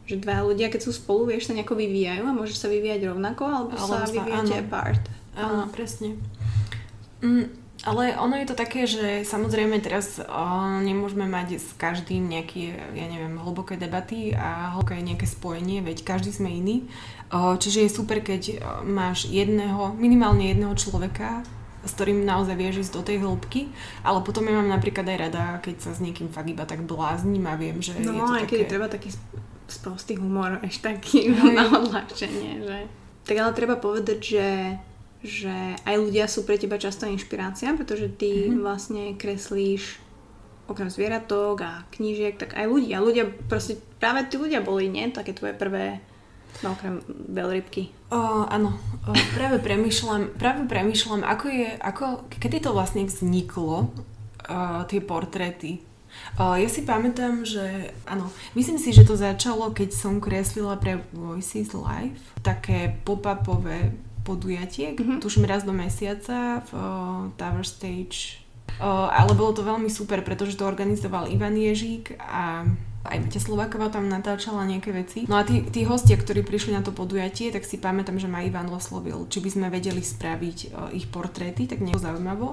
že dva ľudia, keď sú spolu, vieš, sa nejako vyvíjajú a môžeš sa vyvíjať rovnako alebo, alebo sa vyvíjate apart. Áno, presne. Mm, ale ono je to také, že samozrejme teraz o, nemôžeme mať s každým nejaké, ja neviem, hlboké debaty a hlboké nejaké spojenie, veď každý sme iný. O, čiže je super, keď máš jedného, minimálne jedného človeka, s ktorým naozaj vieš ísť do tej hĺbky, ale potom ja mám napríklad aj rada, keď sa s niekým fakt iba tak blázním a viem, že no, je to také... No, aj keď treba taký sprostý humor, až taký na odľahčenie, že... Tak ale treba povedať, že, že aj ľudia sú pre teba často inšpirácia, pretože ty mm-hmm. vlastne kreslíš okrem zvieratok a knížiek, tak aj ľudia. Ľudia, proste práve tí ľudia boli, nie? Také tvoje prvé... No, okrem veľrybky. O, áno, o, práve premýšľam, práve premýšľam, ako je, ako, kedy to vlastne vzniklo, uh, tie portréty. Uh, ja si pamätám, že áno, myslím si, že to začalo, keď som kreslila pre Voices Live, také pop-upové podujatie, mm-hmm. tuším raz do mesiaca v uh, Tower Stage. Uh, ale bolo to veľmi super, pretože to organizoval Ivan Ježík a aj Matej Slovákova tam natáčala nejaké veci. No a tí, tí hostia, ktorí prišli na to podujatie, tak si pamätám, že ma Ivan oslovil, či by sme vedeli spraviť uh, ich portréty, tak nejako zaujímavo.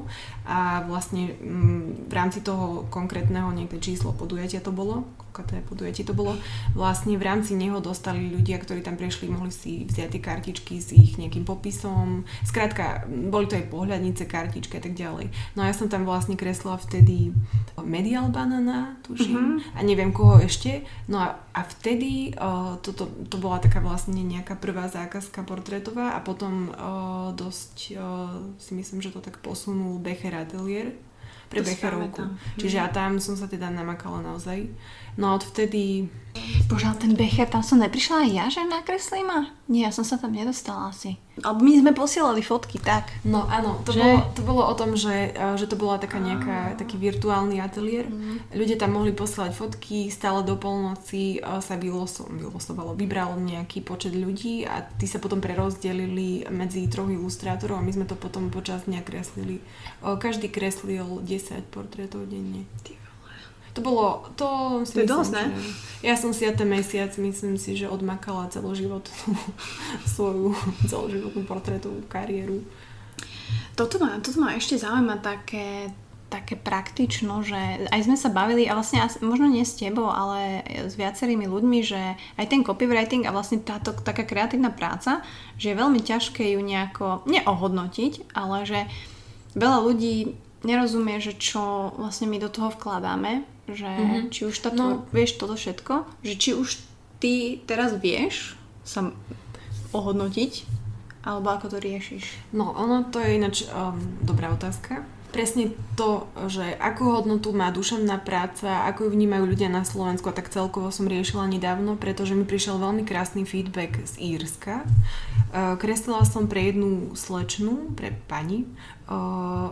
A vlastne mm, v rámci toho konkrétneho nejaké číslo podujatia to bolo, koľko podujatie to bolo, vlastne v rámci neho dostali ľudia, ktorí tam prišli, mohli si vziať tie kartičky s ich nejakým popisom. Skrátka, boli to aj pohľadnice, kartičky a tak ďalej. No a ja som tam vlastne kreslila vtedy Medial Banana, tuším, mm-hmm. a neviem koho ešte. No a, a vtedy uh, to, to, to bola taká vlastne nejaká prvá zákazka portrétová a potom uh, dosť uh, si myslím, že to tak posunul Becher Atelier pre Becherovku. Čiže ja tam som sa teda namakala naozaj. No a odvtedy... Bože, ten Becher, tam som neprišla aj ja, že nakreslím a... Nie, ja som sa tam nedostala asi. Ale my sme posielali fotky, tak. No áno, to, že... bolo, to bolo o tom, že, že to bola taká nejaká, taký virtuálny ateliér. Mm. Ľudia tam mohli posielať fotky, stále do polnoci sa vyloso, vylosovalo, vybralo nejaký počet ľudí a tí sa potom prerozdelili medzi troch ilustrátorov a my sme to potom počas dňa kreslili. Každý kreslil desať portrétov denne. To bolo, to si to myslím, dosť, ne? Ja som si ja ten mesiac, myslím si, že odmakala celoživotnú svoju celoživotnú portrétovú kariéru. Toto ma, toto ma ešte zaujíma také, také praktično, že aj sme sa bavili, a vlastne možno nie s tebou, ale s viacerými ľuďmi, že aj ten copywriting a vlastne táto taká kreatívna práca, že je veľmi ťažké ju nejako neohodnotiť, ale že veľa ľudí nerozumie, že čo vlastne my do toho vkladáme, že mm-hmm. či už táto, no. vieš toto všetko, že či už ty teraz vieš sa ohodnotiť, alebo ako to riešiš? No, ono to je ináč um, dobrá otázka. Presne to, že akú hodnotu má duševná práca, ako ju vnímajú ľudia na Slovensku, a tak celkovo som riešila nedávno, pretože mi prišiel veľmi krásny feedback z Írska. Kreslila som pre jednu slečnu, pre pani.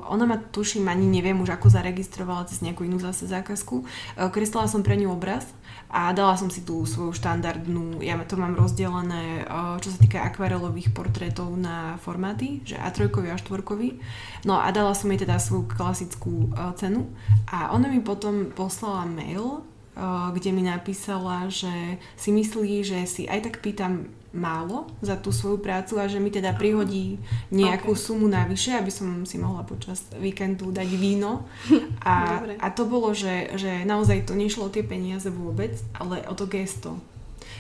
Ona ma, tuším, ani neviem už ako zaregistrovala cez nejakú inú zase zákazku. Kreslila som pre ňu obraz a dala som si tú svoju štandardnú, ja to mám rozdelené, čo sa týka akvarelových portrétov na formáty, že á tri, á štyri. No a dala som jej teda svoju klasickú cenu a ona mi potom poslala mail, kde mi napísala, že si myslí, že si aj tak pýtam málo za tú svoju prácu a že mi teda prihodí nejakú okay. sumu navyše, aby som si mohla počas víkendu dať víno a, a to bolo, že, že naozaj to nešlo o tie peniaze vôbec, ale o to gesto.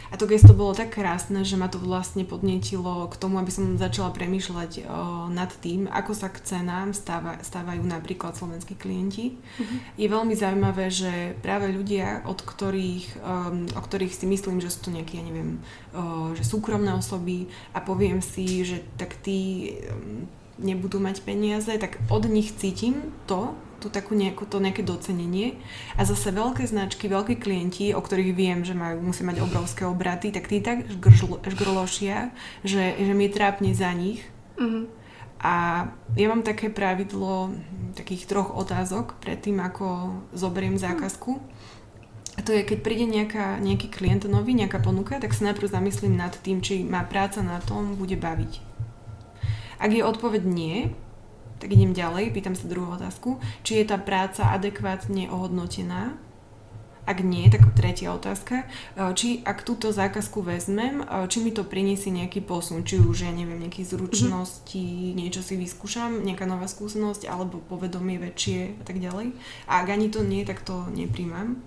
A to gesto bolo tak krásne, že ma to vlastne podnietilo k tomu, aby som začala premýšľať o, nad tým, ako sa k cenám stáva, stávajú napríklad slovenskí klienti. Mm-hmm. Je veľmi zaujímavé, že práve ľudia, od ktorých, um, o ktorých si myslím, že sú to nejaké, ja neviem, o, že súkromné osoby a poviem si, že tak tí um, nebudú mať peniaze, tak od nich cítim to, tu takú nejakú, to nejaké docenenie. A zase veľké značky, veľkí klienti, o ktorých viem, že majú, musí mať obrovské obraty, tak tí tak žgrl, žgrlošia, že, že mi je trápne za nich. Mm-hmm. A ja mám také pravidlo takých troch otázok pred tým, ako zoberiem zákazku. A to je, keď príde nejaká, nejaký klient nový, nejaká ponuka, tak sa najprv zamyslím nad tým, či má práca na tom bude baviť. Ak je odpoveď nie, tak idem ďalej, pýtam sa druhú otázku, či je tá práca adekvátne ohodnotená. Ak nie, tak tretia otázka, či ak túto zákazku vezmem, či mi to priniesie nejaký posun, či už, ja neviem, nejaké zručnosti, mm-hmm. niečo si vyskúšam, nejaká nová skúsenosť, alebo povedomie väčšie a tak ďalej. A ak ani to nie, tak to nepríjmam.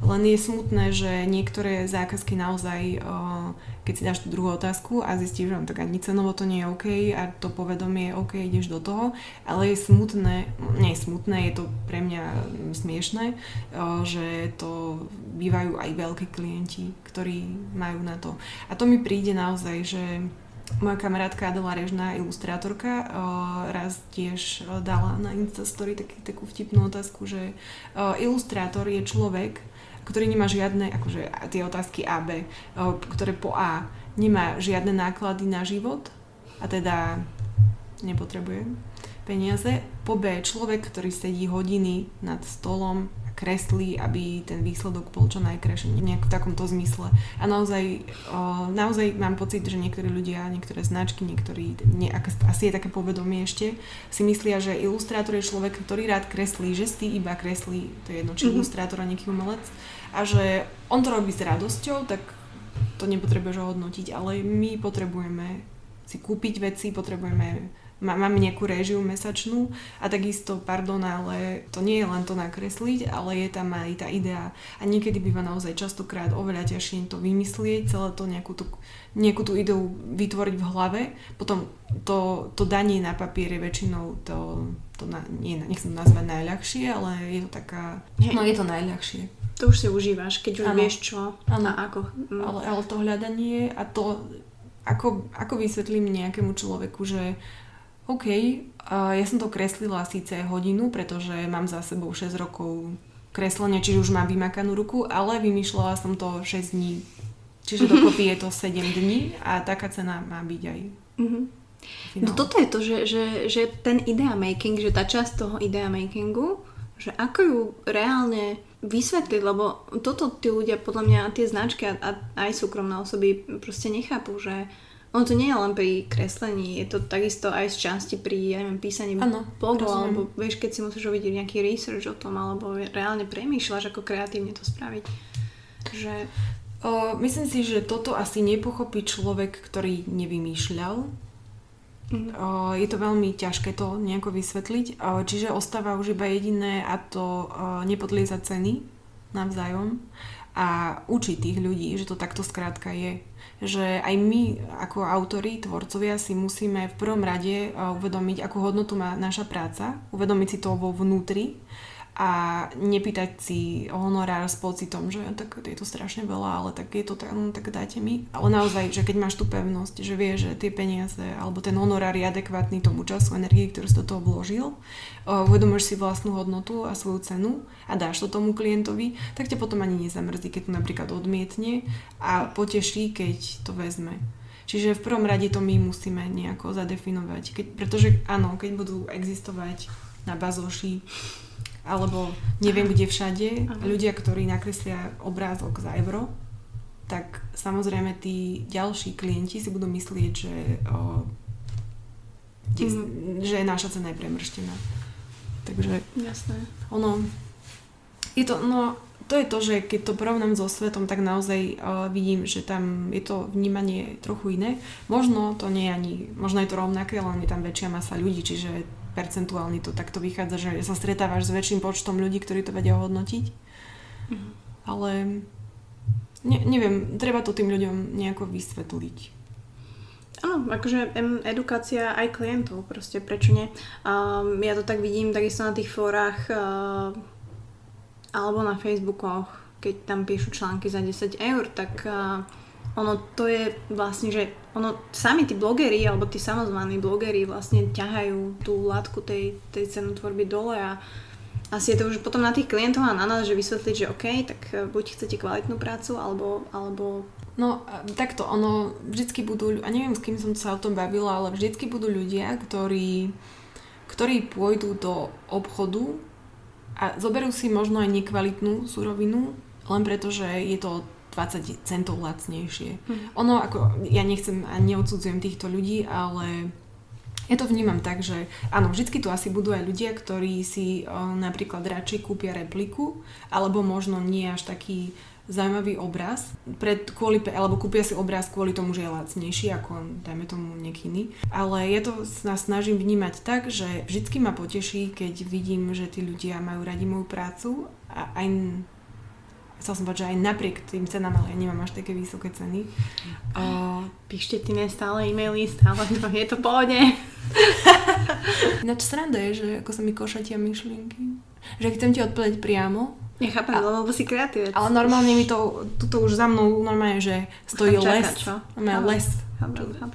Len je smutné, že niektoré zákazky naozaj, keď si dáš tú druhú otázku a zistíš, že tak ani cenovo to nie je OK a to povedomie je OK, ideš do toho, ale je smutné, nie je smutné, je to pre mňa smiešné, že to bývajú aj veľkí klienti, ktorí majú na to. A to mi príde naozaj, že moja kamarátka Adela Režná, ilustrátorka, raz tiež dala na Instastory taký, takú vtipnú otázku, že ilustrátor je človek, ktorý nemá žiadne, akože tie otázky A, B, ktoré po A nemá žiadne náklady na život a teda nepotrebuje peniaze. Po B človek, ktorý sedí hodiny nad stolom a kreslí, aby ten výsledok bol čo najkrajší, nejak v takomto zmysle. A naozaj, naozaj mám pocit, že niektorí ľudia, niektoré značky, niektorí, nie, asi je také povedomie ešte, si myslia, že ilustrátor je človek, ktorý rád kreslí, že si iba kreslí, to je jedno, či mm-hmm. ilustrátor a nejaký umelec, a že on to robí s radosťou, tak to nepotrebuješ hodnotiť, ale my potrebujeme si kúpiť veci, potrebujeme, máme nejakú réžiu mesačnú a takisto, pardon, ale to nie je len to nakresliť, ale je tam aj tá idea a niekedy býva naozaj častokrát oveľa ťažšie to vymyslieť, celé to nejakú tú, nejakú tú ideu vytvoriť v hlave, potom to, to danie na papier je väčšinou to, to na, nie, nechcem nazvať najľahšie, ale je to taká, no je to najľahšie. To už si užívaš, keď už ano. Vieš čo ano. A ako. Mm. Ale, ale to hľadanie a to, ako, ako vysvetlím nejakému človeku, že OK, uh, ja som to kreslila síce hodinu, pretože mám za sebou šesť rokov kreslenia, čiže už mám vymakanú ruku, ale vymýšľala som to šesť dní. Čiže dokopy je to sedem dní a taká cena má byť aj. Mm-hmm. No toto je to, že, že, že ten idea making, že tá časť toho idea makingu, že ako ju reálne vysvetliť, lebo toto tí ľudia podľa mňa, tie značky a, a aj súkromné osoby proste nechápu, že ono to nie je len pri kreslení, je to takisto aj z časti pri, ja neviem, písaní blogov, alebo vieš, keď si musíš uvidieť nejaký research o tom, alebo reálne premýšľaš, ako kreatívne to spraviť. Že... O, myslím si, že toto asi nepochopí človek, ktorý nevymýšľal. Mm-hmm. O, je to veľmi ťažké to nejako vysvetliť, o, čiže ostáva už iba jediné a to o, nepodlieza ceny navzájom a učiť tých ľudí, že to takto skrátka je. Že aj my ako autori, tvorcovia si musíme v prvom rade uvedomiť, akú hodnotu má naša práca, uvedomiť si to vo vnútri a nepýtať si honorár s pocitom, že tak je to strašne veľa, ale tak je to, no, tak dajte mi. Ale naozaj, že keď máš tú pevnosť, že vieš, že tie peniaze alebo ten honorár je adekvátny tomu času, energii, ktorú si do toho vložil, uvedomíš si vlastnú hodnotu a svoju cenu a dáš to tomu klientovi, tak ťa potom ani nezamrzí, keď to napríklad odmietne a poteší, keď to vezme. Čiže v prvom rade to my musíme nejako zadefinovať, keď, pretože áno, keď budú existovať na bazoši alebo neviem kde všade, aha, ľudia, ktorí nakreslia obrázok za euro, tak samozrejme tí ďalší klienti si budú myslieť, že, o, tí, mm. že naša cena je premrštená. Takže jasné. Ono, je to, no, to je to, že keď to porovnám so svetom, tak naozaj uh, vidím, že tam je to vnímanie trochu iné. Možno to nie je ani, možno je to rovnaké, len je tam väčšia masa ľudí, čiže percentuálne to takto vychádza, že sa stretávaš s väčším počtom ľudí, ktorí to vedia hodnotiť. Mhm. Ale Ne, neviem, treba to tým ľuďom nejako vysvetliť. Áno, akože edukácia aj klientov, proste prečo nie. Um, ja to tak vidím takisto na tých fórach uh, alebo na Facebookoch, keď tam píšu články za desať eur, tak uh, ono to je vlastne, že ono sami tí blogeri alebo tí samozvaní blogeri vlastne ťahajú tú látku tej, tej cenotvorby dole a asi je to už potom na tých klientov a na nás, že vysvetliť, že OK, tak buď chcete kvalitnú prácu, alebo... alebo... No takto, ono vždycky budú, a neviem s kým som sa o tom bavila, ale vždycky budú ľudia, ktorí, ktorí pôjdu do obchodu a zoberú si možno aj nekvalitnú surovinu, len preto, že je to dvadsať centov lacnejšie. Hm. Ono, ako ja nechcem a neodsudzujem týchto ľudí, ale... Ja to vnímam tak, že áno, vždycky tu asi budú aj ľudia, ktorí si o, napríklad radšej kúpia repliku, alebo možno nie až taký zaujímavý obraz, pred, kvôli, alebo kúpia si obraz kvôli tomu, že je lacnejší ako, dajme tomu, nejaký iný. Ale ja to sa snažím vnímať tak, že vždycky ma poteší, keď vidím, že tí ľudia majú radi moju prácu a aj... Chcel som povedať, že aj napriek tým cenám, ale ja nemám až také vysoké ceny. Uh, Píšte ty stále e-maily, stále to je to pohode. Ináč sranda je, že ako sa mi košatia myšlienky. Že chcem ti odpovedať priamo. Nechápam, ale lebo si kreatívec. Ale normálne mi to, tuto už za mnou normálne, že stojí čaká, les. Normálne les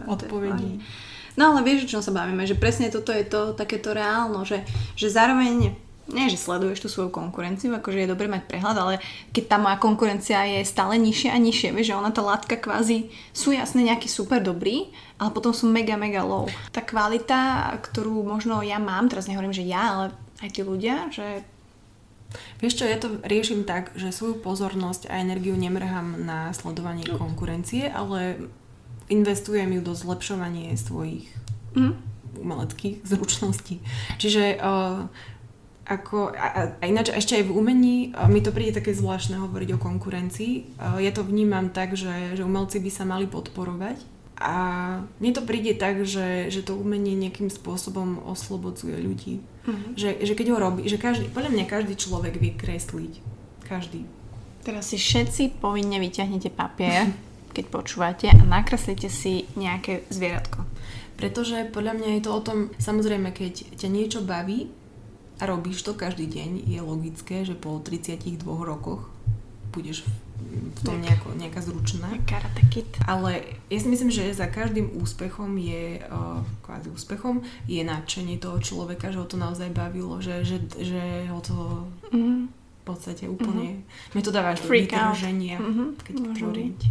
odpovedí. No ale vieš, o čom sa bavíme, že presne toto je to takéto reálno, že, že zároveň... Nie, že sleduješ tú svoju konkurenciu, akože je dobré mať prehľad, ale keď tá moja konkurencia je stále nižšia a nižšia, vieš, že ona tá látka kvázi sú jasne nejaký super dobrý, ale potom sú mega, mega low. Tá kvalita, ktorú možno ja mám, teraz nehovorím, že ja, ale aj tí ľudia, že... Vieš čo, ja to riešim tak, že svoju pozornosť a energiu nemrhám na sledovanie no. konkurencie, ale investujem ju do zlepšovania svojich mm. umeleckých zručností. Čiže... Uh, Ako, a, a ináč ešte aj v umení mi to príde také zvláštne hovoriť o konkurencii. Ja to vnímam tak, že, že umelci by sa mali podporovať a mne to príde tak, že, že to umenie nejakým spôsobom oslobodzuje ľudí. Mhm. Že, že keď ho robí, že každý, podľa mňa každý človek vie kresliť. Každý. Teraz si všetci povinne vyťahnete papier, keď počúvate a nakreslite si nejaké zvieratko. Pretože podľa mňa je to o tom, samozrejme, keď ťa niečo baví, a robíš to každý deň, je logické, že po tridsiatich dvoch rokoch budeš v tom nejako, nejaká zručná. Karate kid. Ale ja si myslím, že za každým úspechom je, kvázi úspechom, je nadšenie toho človeka, že ho to naozaj bavilo, že, že, že ho to v podstate úplne... Mm-hmm. Mne to dáva až do vytrženia, mm-hmm. keď poriť.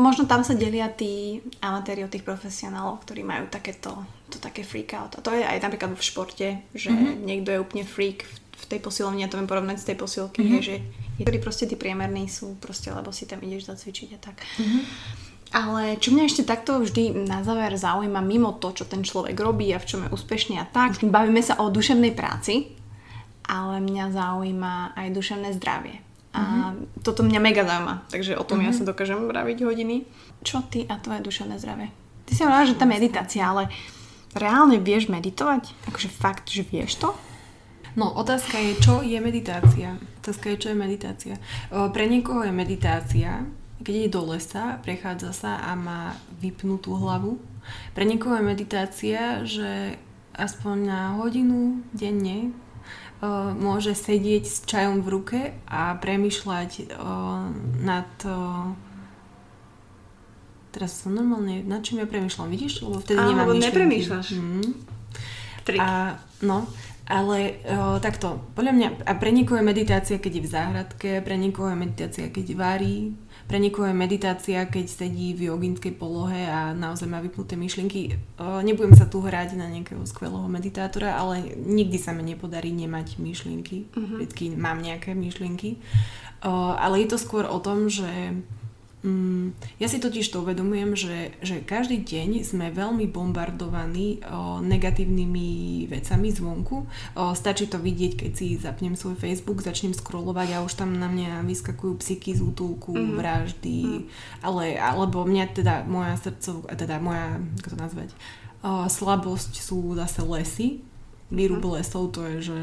Možno tam sa delia tí amatéri od tých profesionálov, ktorí majú takéto to také freak out. A to je aj napríklad v športe, že mm-hmm. niekto je úplne freak v, v tej posilovni, ja to viem porovnať z tej posilky, mm-hmm. že ktorí proste tí priemerní sú proste, lebo si tam ideš zacvičiť a tak. Mm-hmm. Ale čo mňa ešte takto vždy na záver zaujíma, mimo to, čo ten človek robí a v čom je úspešný a tak, bavíme sa o duševnej práci, ale mňa zaujíma aj duševné zdravie. A mm-hmm. toto mňa mega zaujíma, takže o tom mm-hmm. ja sa dokážem baviť hodiny. Čo ty a tvoje duševné zdravie? Ty si hovorila, že tá meditácia, ale reálne vieš meditovať? Akože fakt, že vieš to? No, otázka je, čo je meditácia? Otázka je, čo je meditácia? Pre niekoho je meditácia, keď ide do lesa, prechádza sa a má vypnutú hlavu. Pre niekoho je meditácia, že aspoň na hodinu denne môže sedieť s čajom v ruke a premýšľať nad... Teraz som normálne, nad čím ja premýšľam, vidíš? Lebo vtedy Áno, nemám nič. Áno, nepremýšľaš. Mm. Trik. A, no, ale o, takto, podľa mňa, a pre niekoho je meditácia, keď je v záhradke, pre niekoho je meditácia, keď varí, pre niekoho je meditácia, keď sedí v joginskej polohe a naozaj má vypnuté myšlienky. O, nebudem sa tu hrať na nejakého skvelého meditátora, ale nikdy sa mi nepodarí nemať myšlienky. Uh-huh. Vždycky mám nejaké myšlienky. O, ale je to skôr o tom, že... Ja si totiž to uvedomujem, že, že každý deň sme veľmi bombardovaní o, negatívnymi vecami zvonku. O, stačí to vidieť, keď si zapnem svoj Facebook, začnem scrollovať a už tam na mňa vyskakujú psíky z útulku, mm. vraždy, mm. ale, alebo mňa teda moja srdcov, teda moja, ako to nazvať, o, slabosť sú zase lesy. Výrub mm. lesov, to je, že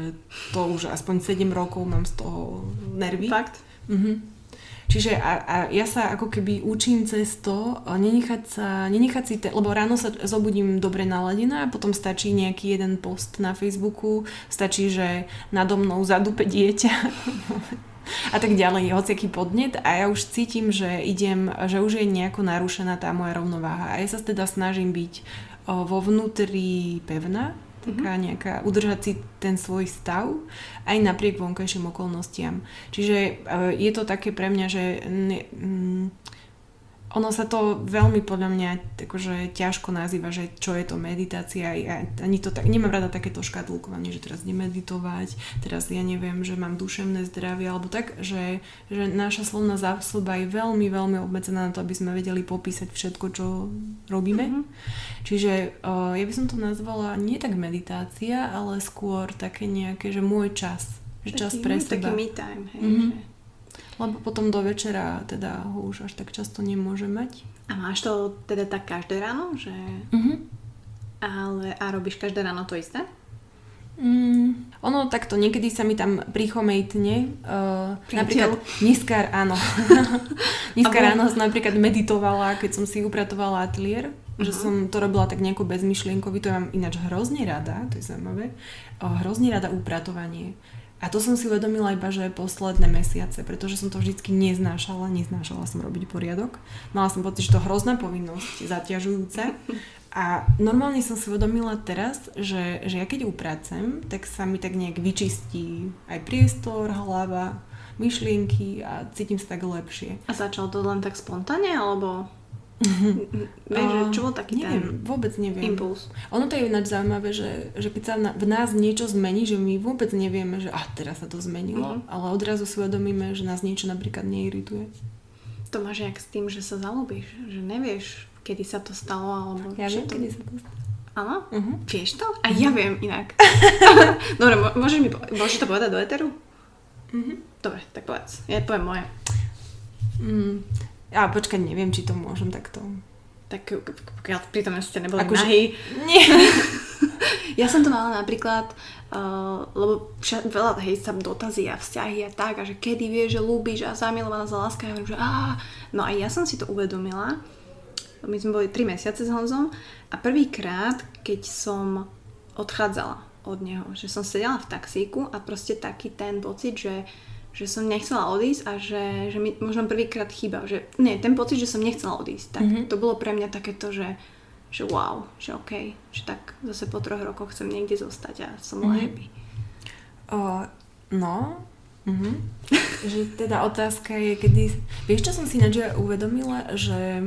to už aspoň sedem rokov mám z toho nervy. Fakt? Mhm. Čiže a, a ja sa ako keby učím cez to, nenechať sa, nenechať si, te, lebo ráno sa zobudím dobre naladená a potom stačí nejaký jeden post na Facebooku, stačí, že nado mnou zadupe dieťa a tak ďalej, hociaký podnet a ja už cítim, že idem, že už je nejako narušená tá moja rovnováha a ja sa teda snažím byť o, vo vnútri pevná, taká nejaká, udržať si ten svoj stav aj napriek vonkajším okolnostiam. Čiže je to také pre mňa, že ne, mm, ono sa to veľmi podľa mňa takože ťažko nazýva, že čo je to meditácia. Ja ani to tak, nemám rada takéto škatulkovanie, že teraz nemeditovať, teraz ja neviem, že mám duševné zdravie alebo tak, že, že naša slovná zásoba je veľmi, veľmi obmedzená na to, aby sme vedeli popísať všetko, čo robíme. Mm-hmm. Čiže uh, ja by som to nazvala nie tak meditácia, ale skôr také nejaké, že môj čas. Že taký, čas pre seba. Taký me time. Hej, mm-hmm. že... Lebo potom do večera teda ho už až tak často nemôže mať. A máš to teda tak každé ráno? Že... Mm-hmm. Ale, a robíš každé ráno to isté? Mm, ono takto, niekedy sa mi tam prichomejtne uh, napríklad nízka, áno nízka ráno som napríklad meditovala, keď som si upratovala ateliér, uh-huh. že som to robila tak nejako bezmyšlienkovi, to mám ináč hrozne rada, to je zaujímavé, uh, hrozne rada upratovanie. A to som si uvedomila iba, že posledné mesiace, pretože som to vždycky neznášala, neznášala som robiť poriadok. Mala som pocit, že to hrozná povinnosť, zaťažujúca. A normálne som si uvedomila teraz, že, že ja keď upracem, tak sa mi tak nejak vyčistí aj priestor, hlava, myšlienky a cítim sa tak lepšie. A začalo to len tak spontánne, alebo... Vieš, uh, čo bol taký neviem, ten vôbec neviem. Impuls. Ono to je ináč zaujímavé, že, že keď sa v nás niečo zmení, že my vôbec nevieme, že ah, teraz sa to zmenilo, uh-huh. ale odrazu si uvedomíme, že nás niečo napríklad neirituje. To máš jak s tým, že sa zalúbiš, že nevieš, kedy sa to stalo, alebo ja viem, to... kedy sa to stalo. Áno? Uh-huh. Vieš to? A ja viem inak. Dobre, môžeš mi po- môžeš to povedať do éteru? Uh-huh. Dobre, tak povedz. Ja poviem moje. Mm. A počkaj, neviem, či to môžem takto. Tak pokiaľ pri tom ešte neboli akože... nahý. Nie. Ja som to mala napríklad, uh, lebo však, veľa hej, sa dotazí a vzťahy a tak, a že kedy vieš, že ľúbiš a zamilovaná za láska. Ja viem, že áh. No a ja som si to uvedomila. My sme boli tri mesiace s Honzom a prvýkrát, keď som odchádzala od neho, že som sedela v taxíku a proste taký ten pocit, že že som nechcela odísť a že, že mi možno prvýkrát chýba, že nie, ten pocit, že som nechcela odísť, tak mm-hmm. to bolo pre mňa takéto, že, že wow, že okej, okay, že tak zase po troch rokoch chcem niekde zostať a som mm-hmm. happy. Uh, no, mm-hmm. že teda otázka je, kedy, vieš čo som si ináč uvedomila, že,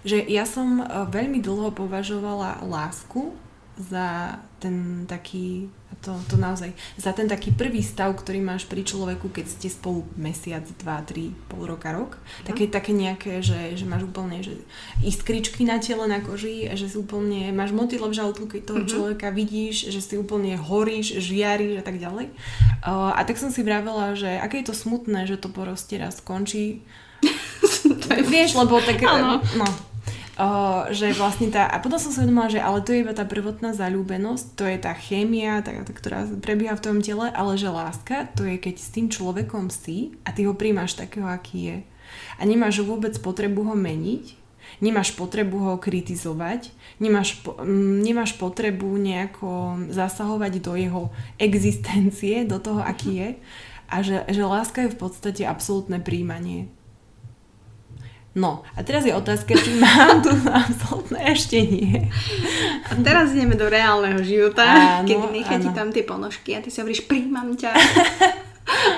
že ja som veľmi dlho považovala lásku za ten taký to, to naozaj, za ten taký prvý stav, ktorý máš pri človeku, keď ste spolu mesiac, dva, tri, pol roka, rok. Uh-huh. Také, také nejaké, že, že máš úplne že iskričky na tele, na koži, že si úplne, máš motyle v žalúdku, keď toho uh-huh. človeka vidíš, že si úplne horíš, žiariš a tak ďalej. Uh, a tak som si vravela, že aké je to smutné, že to proste raz skončí. Vieš, lebo tak... Áno. No. Uh, že vlastne tá, a potom som sa uvedomila, že ale to je iba tá prvotná zaľúbenosť, to je tá chémia, tá, ktorá prebieha v tvojom tele, ale že láska, to je keď s tým človekom si a ty ho príjmaš takého, aký je. A nemáš vôbec potrebu ho meniť, nemáš potrebu ho kritizovať, nemáš, po, nemáš potrebu nejako zasahovať do jeho existencie, do toho, aký je. A že, že láska je v podstate absolútne príjmanie. No, a teraz je otázka, či mám tu absolútne ešte nie. A teraz ideme do reálneho života, áno, kedy nechá ti tam tie ponožky a ty si hovoríš, príjmam ťa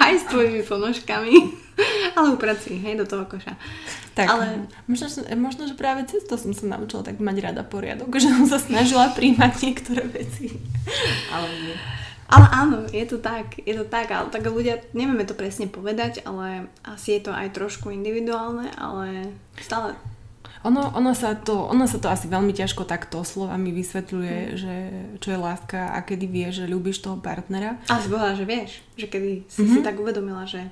aj s tvojimi ponožkami, ale upracuj, hej, do toho koša. Tak, ale... možno, možno, že práve cez to som sa naučila tak mať rada poriadok, že som sa snažila príjmať niektoré veci. Ale nie. Ale áno, je to tak, je to tak, ale tak ľudia, nevieme to presne povedať, ale asi je to aj trošku individuálne, ale stále. Ono, ono, sa to, ono sa to asi veľmi ťažko takto slovami vysvetľuje, mm. že čo je láska a kedy vieš, že ľúbiš toho partnera. Ale si bola, že vieš, že kedy si mm-hmm. si tak uvedomila, že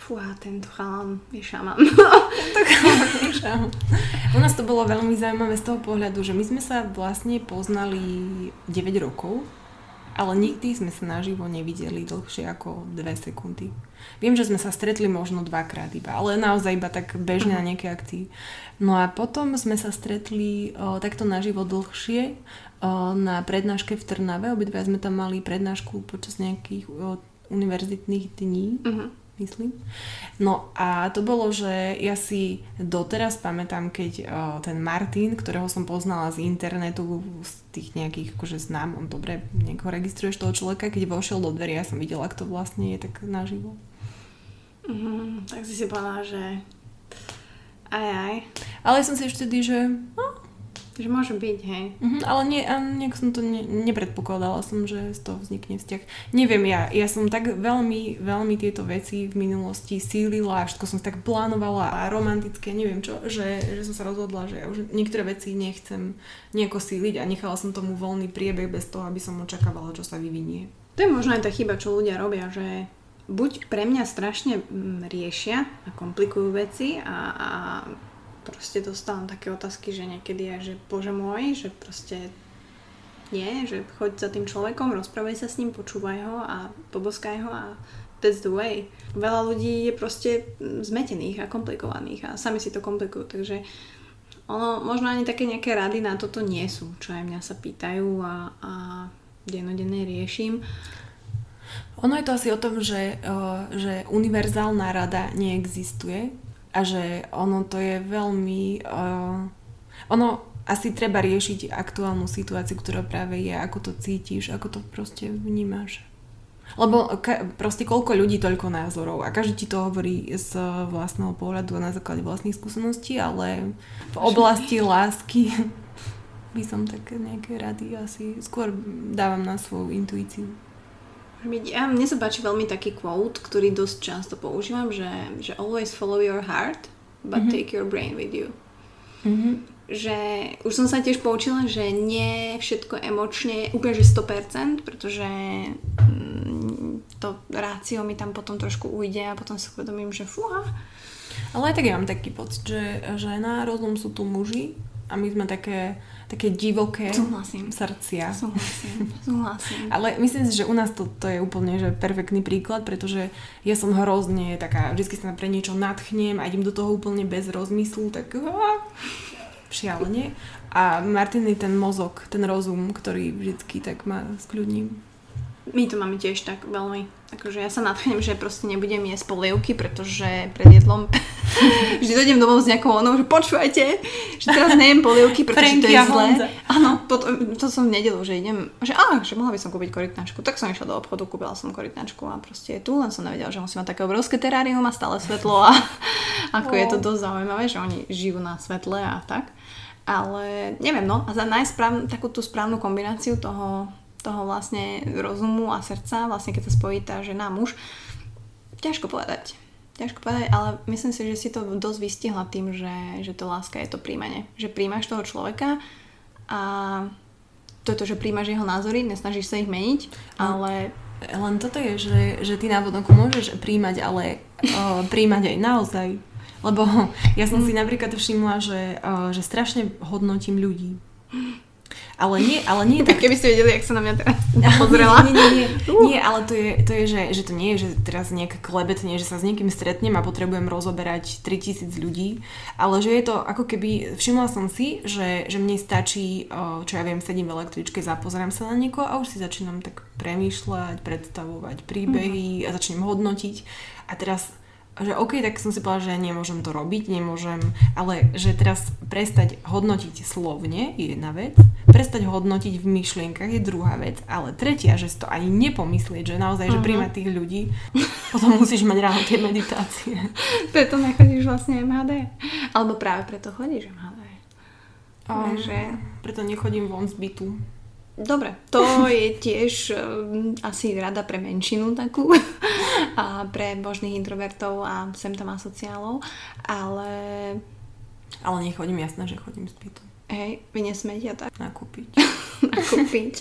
fúha, tento chalán je šaman. Tento chalán je šaman. U nás to bolo veľmi zaujímavé z toho pohľadu, že my sme sa vlastne poznali deväť rokov. Ale nikdy sme sa naživo nevideli dlhšie ako dve sekundy. Viem, že sme sa stretli možno dvakrát iba, ale naozaj iba tak bežne na nejaké akcii. No a potom sme sa stretli o, takto naživo dlhšie o, na prednáške v Trnave. Obidva sme tam mali prednášku počas nejakých o, univerzitných dní. Uh-huh. Myslím. No a to bolo, že ja si doteraz pamätám, keď uh, ten Martin, ktorého som poznala z internetu, z tých nejakých, akože znám, on dobre niekoho registruješ toho človeka, keď vošiel do dverí, ja som videla, kto vlastne je tak naživo. Mm, tak si si povedala, že aj aj. Ale som si ešte vtedy, že no, že môže byť, hej. Uh-huh, ale nie, nejak som to ne, nepredpokladala som, že z toho vznikne vzťah. Neviem, ja, ja som tak veľmi, veľmi tieto veci v minulosti sílila, všetko som tak plánovala a romantické, neviem čo, že, že som sa rozhodla, že ja už niektoré veci nechcem nejako síliť a nechala som tomu voľný priebeh bez toho, aby som očakávala, čo sa vyvinie. To je možno aj tá chyba, čo ľudia robia, že buď pre mňa strašne riešia a komplikujú veci a... a... proste dostávam také otázky, že niekedy aj, že bože môj, že proste nie, že choď za tým človekom, rozprávaj sa s ním, počúvaj ho a poboskaj ho a that's the way. Veľa ľudí je proste zmetených a komplikovaných a sami si to komplikujú, takže ono, možno ani také nejaké rady na toto nie sú, čo aj mňa sa pýtajú a, a dennodenne riešim. Ono je to asi o tom, že, že univerzálna rada neexistuje. A že ono to je veľmi... Uh, ono asi treba riešiť aktuálnu situáciu, ktorá práve je, ako to cítiš, ako to proste vnímaš. Lebo ka- proste koľko ľudí, toľko názorov. A každý ti to hovorí z vlastného pohľadu a na základe vlastných skúseností, ale v oblasti lásky by som také nejaké rady asi skôr dávam na svoju intuíciu. Ja, mne sa páči veľmi taký quote, ktorý dosť často používam, že, že always follow your heart, but mm-hmm. take your brain with you. Mm-hmm. Že už som sa tiež poučila, že nie všetko emočne, úplne že sto percent, pretože to rácio mi tam potom trošku ujde a potom si uvedomím, že fúha. Ale aj tak ja mám taký pocit, že, že na rozum sú tu muži a my sme také... také divoké Súhlasím. srdcia. Súhlasím. Súhlasím. Ale myslím si, že u nás to, to je úplne že perfektný príklad, pretože ja som hrozne taká, vždy sa pre niečo nadchnem a idem do toho úplne bez rozmyslu, tak šialene. A Martin je ten mozog, ten rozum, ktorý vždycky tak má s kľudním. My to máme tiež tak veľmi. Akože ja sa nadchnem, že proste nebudem jesť polievky, pretože pred jedlom vždy dojdem domov s nejakou onou, že počúvajte, že teraz nejem polievky, pretože to je zlé. Áno, to, to som v nedeľu, že idem, že á, že mohla by som kúpiť korytnačku. Tak som išla do obchodu, kúpila som korytnačku a proste je tu, len som nevedela, že musím mať také obrovské terárium a stále svetlo a ako oh. je to dosť zaujímavé, že oni žijú na svetle a tak. Ale neviem, no a za najsprávnu, takú tú správnu kombináciu toho toho vlastne rozumu a srdca, vlastne keď sa spojí tá žena muž, ťažko povedať. Ťažko povedať, ale myslím si, že si to dosť vystihla tým, že, že to láska je to príjmanie. Že príjmaš toho človeka a to je to, že príjmaš jeho názory, nesnažíš sa ich meniť, ale... Len toto je, že, že ty na vodnoku môžeš príjmať, ale o, príjmať aj naozaj. Lebo ja som si napríklad všimla, že, o, že strašne hodnotím ľudí. Ale nie, ale nie tak... Keby ste vedeli, jak sa na mňa teraz pozrela. Nie, nie, nie, nie. nie ale to je, to je že, že to nie je, že teraz nejak klebetne, že sa s niekým stretnem a potrebujem rozoberať tritisíc ľudí, ale že je to ako keby, všimla som si, že, že mne stačí, čo ja viem, sedím v električke, zapozerám sa na niekoho a už si začínam tak premýšľať, predstavovať príbehy mm-hmm. a začnem hodnotiť. A teraz... že ok, tak som si povedala, že nemôžem to robiť, nemôžem, ale že teraz prestať hodnotiť slovne je jedna vec, prestať hodnotiť v myšlienkach je druhá vec, ale tretia, že si to ani nepomyslieť, že naozaj, uh-huh. že príjmať tých ľudí, potom musíš mať ráno tie meditácie. Preto nechodíš vlastne em há dé, alebo práve preto chodíš em há dé. Um, že... Preto nechodím von z bytu. Dobre, to je tiež um, asi rada pre menšinu takú a pre možných introvertov a sem tam asociálov, ale... Ale nechodím, jasné, že chodím z bytu. Hej, vy nesmetia tak? Nakúpiť. Nakúpiť.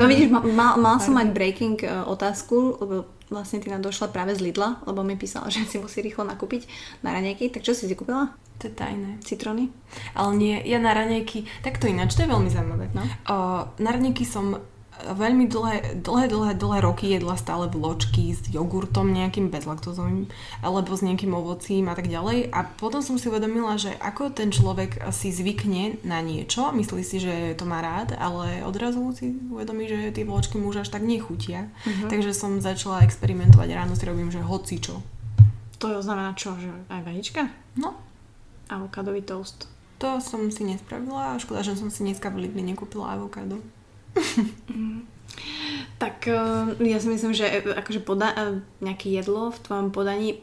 No vidíš, mal, mal, mal som mať breaking uh, otázku, lebo vlastne Týna došla práve z Lidla, lebo mi písala, že si musí rýchlo nakúpiť na raňajky, tak čo si si kúpila? To je tajné. Citróny? Ale nie, ja na raňajky, tak to ináč, to je veľmi zaujímavé. No? Uh, na raňajky som uh, veľmi dlhé, dlhé, dlhé, dlhé roky jedla stále vločky s jogurtom nejakým bezlaktozovým alebo s nejakým ovocím a tak ďalej. A potom som si uvedomila, že ako ten človek si zvykne na niečo, myslí si, že to má rád, ale odrazu si uvedomí, že tie vločky mu už až tak nechutia. Uh-huh. Takže som začala experimentovať. Ráno si robím, že hocičo. To je znamená čo? Že aj vajíčka? No. Avokádový toast. To som si nespravila a škoda, že som si dneska v Lidli nekúpila avokádo. Tak ja si myslím, že akože poda- nejaké jedlo v tvojom podaní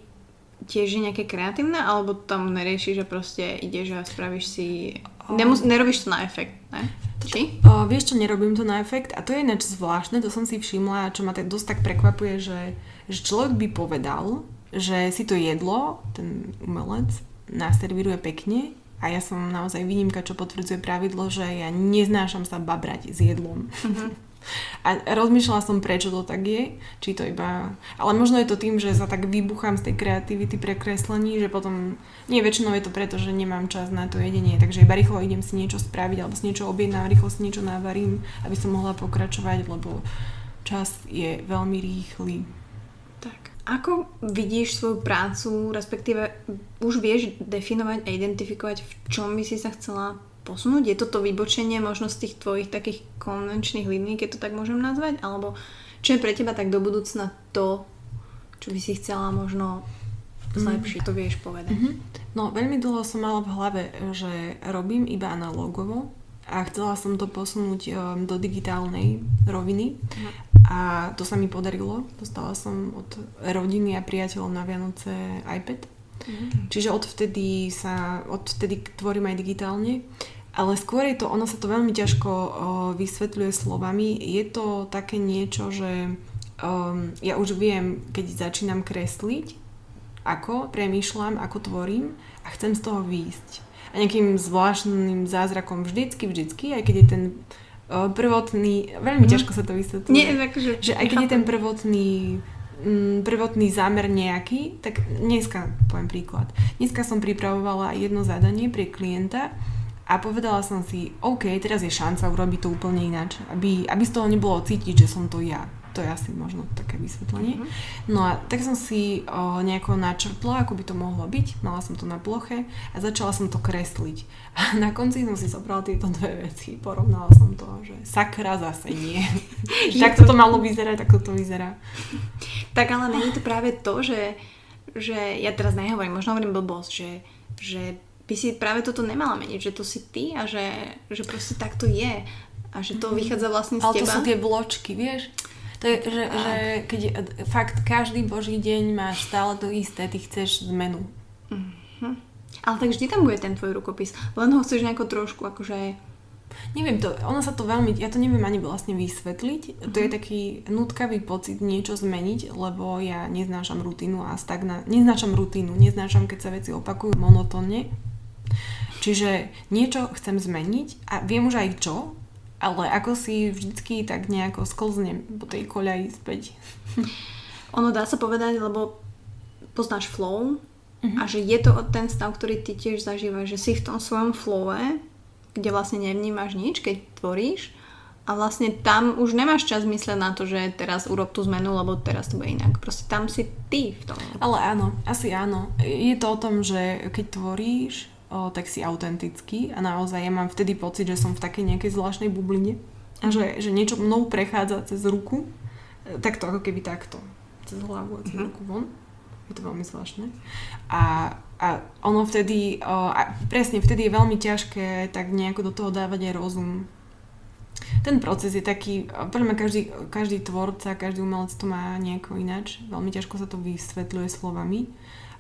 tiež je nejaké kreatívne, alebo tam neriešiš, že proste ideš a spravíš si... Nemus- nerobíš to na efekt, ne? Či? O, vieš čo, nerobím to na efekt a to je ináč zvláštne, to som si všimla, čo ma tak dosť tak prekvapuje, že, že človek by povedal, že si to jedlo, ten umelec, naservíruje pekne. A ja som naozaj výnimka, čo potvrdzuje pravidlo, že ja neznášam sa babrať s jedlom. Uh-huh. A rozmýšľala som, prečo to tak je. Či to iba... Ale možno je to tým, že sa tak vybuchám z tej kreativity pre kreslení, že potom... Nie, väčšinou je to preto, že nemám čas na to jedenie. Takže iba rýchlo idem si niečo spraviť, alebo si niečo objednám, rýchlo si niečo navarím, aby som mohla pokračovať, lebo čas je veľmi rýchly. Tak. Ako vidíš svoju prácu, respektíve už vieš definovať a identifikovať, v čom by si sa chcela posunúť? Je toto vybočenie možno z tých tvojich takých konvenčných línií, keď to tak môžem nazvať? Alebo čo je pre teba tak do budúcna to, čo by si chcela možno zlepšiť? Mm. To vieš povedať. Mm-hmm. No veľmi dlho som mala v hlave, že robím iba analógovo a chcela som to posunúť do digitálnej roviny. Mm. A to sa mi podarilo. Dostala som od rodiny a priateľov na Vianoce iPad. Mm. Čiže odvtedy sa, odvtedy tvorím aj digitálne. Ale skôr je to, ono sa to veľmi ťažko o, vysvetľuje slovami. Je to také niečo, že um, ja už viem, keď začínam kresliť, ako premýšľam, ako tvorím a chcem z toho výjsť. A nejakým zvláštnym zázrakom vždycky, vždycky, aj keď je ten prvotný, veľmi ťažko sa to vysvetľuje. Nie, takže, že aj keď je ten prvotný, prvotný zámer nejaký, tak dneska, poviem príklad, dneska som pripravovala jedno zadanie pre klienta a povedala som si, OK, teraz je šanca urobiť to úplne ináč, aby, aby z toho nebolo cítiť, že som to ja. To je asi možno také vysvetlenie. Mm-hmm. No a tak som si o, nejako načrtla, ako by to mohlo byť. Mala som to na ploche a začala som to kresliť. A na konci som si zobrala tieto dve veci. Porovnala som to, že sakra zase nie. Tak toto to... malo vyzerať, tak toto vyzerá. Tak ale nie je to práve to, že, že ja teraz nehovorím, možno hovorím blbosť, že, že by si práve toto nemala meniť, že to si ty a že, že proste tak to je. A že to mm-hmm. vychádza vlastne z ale teba. Ale to sú tie bločky, vieš? To je, že, že keď fakt každý boží deň máš stále to isté, ty chceš zmenu. Mm-hmm. Ale tak vždy tam bude ten tvoj rukopis. Len ho chceš nejako trošku, akože... Neviem to, ono sa to veľmi... Ja to neviem ani vlastne vysvetliť. Mm-hmm. To je taký nutkavý pocit niečo zmeniť, lebo ja neznášam rutínu a stagna... Neznášam rutínu, neznášam, keď sa veci opakujú monotónne. Čiže niečo chcem zmeniť a viem už aj čo, ale ako si vždycky tak nejako sklznem po tej koľaji späť. Ono dá sa povedať, lebo poznáš flow uh-huh. a že je to ten stav, ktorý ty tiež zažívaš, že si v tom svojom flowe, kde vlastne nevnímaš nič, keď tvoríš a vlastne tam už nemáš čas mysleť na to, že teraz urob tú zmenu, lebo teraz to bude inak. Proste tam si ty v tom. Ale áno, asi áno. Je to o tom, že keď tvoríš, O, tak si autentický a naozaj ja mám vtedy pocit, že som v takej nejakej zvláštnej bubline a že, že niečo mnou prechádza cez ruku, takto ako keby takto, cez hlavu a cez ruku von. Je to veľmi zvláštne. A, a ono vtedy, o, a presne vtedy je veľmi ťažké tak nejako do toho dávať aj rozum. Ten proces je taký, poďme, každý, každý tvorca, každý umelec to má nejako ináč, veľmi ťažko sa to vysvetľuje slovami.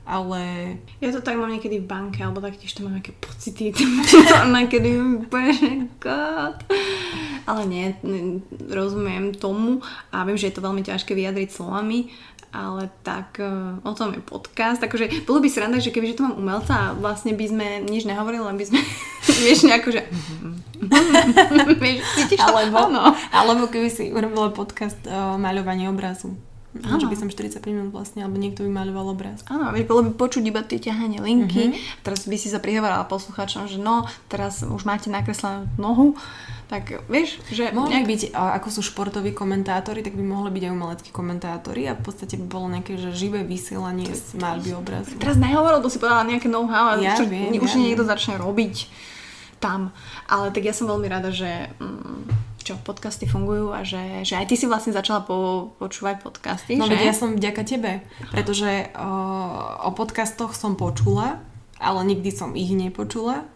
Ale... Ja to tak mám niekedy v banke, alebo tak tiež to mám nejaké pocity, to mám niekedy God. Ale nie, rozumiem tomu a viem, že je to veľmi ťažké vyjadriť slovami, ale tak o tom je podcast, takže bolo by sranda, že kebyže to mám umelca, vlastne by sme nič nehovorili, len by sme vieš nejako, že vieš, cítiš to? Alebo, alebo keby si urobila podcast o maľovanie obrazu. Áno. Že by som štyridsaťpäť minút vlastne, alebo niekto by maľoval obraz. Áno, vieš, bolo by počuť iba tie ťahanie linky. Uh-huh. Teraz by si sa prihovorila poslucháčom, že no, teraz už máte nakreslenú nohu. Tak vieš, že... Mohli nejak... byť, ako sú športoví komentátori, tak by mohli byť aj umeleckí komentátori a v podstate by bolo nejaké, že živé vysielanie z maľby obrazu. Teraz nehovoril, bo si povedala nejaké know-how, ja čo viem, už ja niekto viem. Začne robiť tam. Ale tak ja som veľmi rada, že... Mm, čo podcasty fungujú a že, že aj ty si vlastne začala po, počúvať podcasty. No veď ja som vďaka tebe, pretože o, o podcastoch som počula, ale nikdy som ich nepočula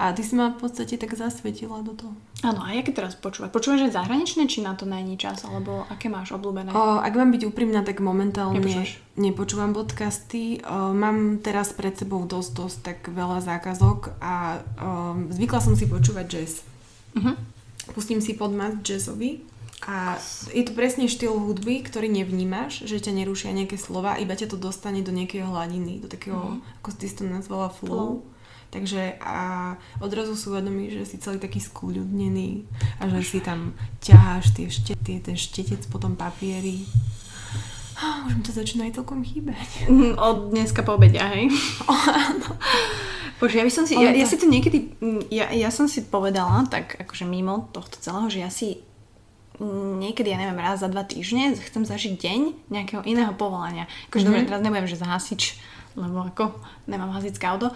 a ty si ma v podstate tak zasvetila do toho. Áno, a aké teraz počúvať? Počúvaš aj zahraničné, či na to není čas, alebo aké máš obľúbené? O, ak mám byť úprimná, tak momentálne Nepočúvaš? nepočúvam podcasty. O, mám teraz pred sebou dosť, dosť tak veľa zákazok a o, zvykla som si počúvať jazz. Mhm. Pustím si podmas jazzový a je to presne štýl hudby, ktorý nevnímaš, že ťa nerušia nejaké slova, iba ťa to dostane do nejakého hladiny, do takého, mm. ako si to nazvala, flow. flow. Takže a odrazu si uvedomíš, že si celý taký skľudnený a že si tam ťaháš tie štetie, ten štetec, potom papieri. Oh, už mi to začína aj celkom chýbať. Od dneska po obede, hej? Oh, áno. Bože, ja by som si, ja, ja si to niekedy, ja, ja som si povedala, tak akože mimo tohto celého, že ja si niekedy, ja neviem, raz za dva týždne chcem zažiť deň nejakého iného povolania. Akože mm-hmm. dobre, teraz nebudem, že za hasič, lebo ako nemám hasičské auto,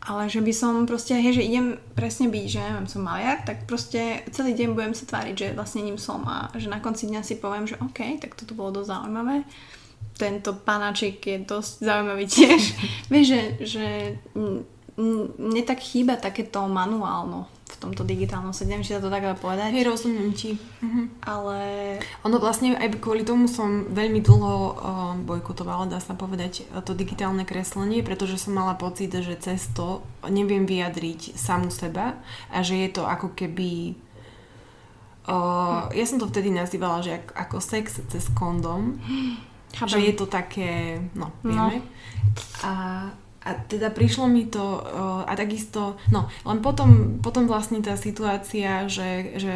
ale že by som proste, hej, že idem presne byť, že ja neviem, som maliar, tak proste celý deň budem sa tváriť, že vlastne ním som a že na konci dňa si poviem, že OK, tak toto bolo dosť zaujímavé. Tento panáčik je dosť zaujímavý tiež. Vieš, že, že mne tak chýba takéto manuálno v tomto digitálnom svete, neviem, či sa to tak dá povedať. Hej, rozumiem ti. Mhm. Ale... Ono vlastne aj kvôli tomu som veľmi dlho uh, bojkotovala, dá sa povedať, to digitálne kreslenie, pretože som mala pocit, že cez to neviem vyjadriť samu seba a že je to ako keby... Uh, hm. Ja som to vtedy nazývala, že ako, ako sex cez kondom. Chápem. Že je to také... No, vieme. No. A... A teda prišlo mi to a takisto, no len potom, potom vlastne tá situácia, že, že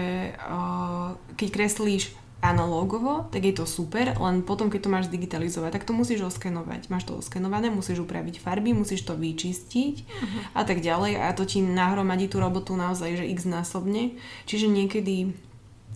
keď kreslíš analógovo, tak je to super, len potom keď to máš digitalizovať, tak to musíš oskenovať. Máš to oskenované, musíš upraviť farby, musíš to vyčistiť uh-huh. a tak ďalej a to ti nahromadí tú robotu naozaj, že x násobne. Čiže niekedy...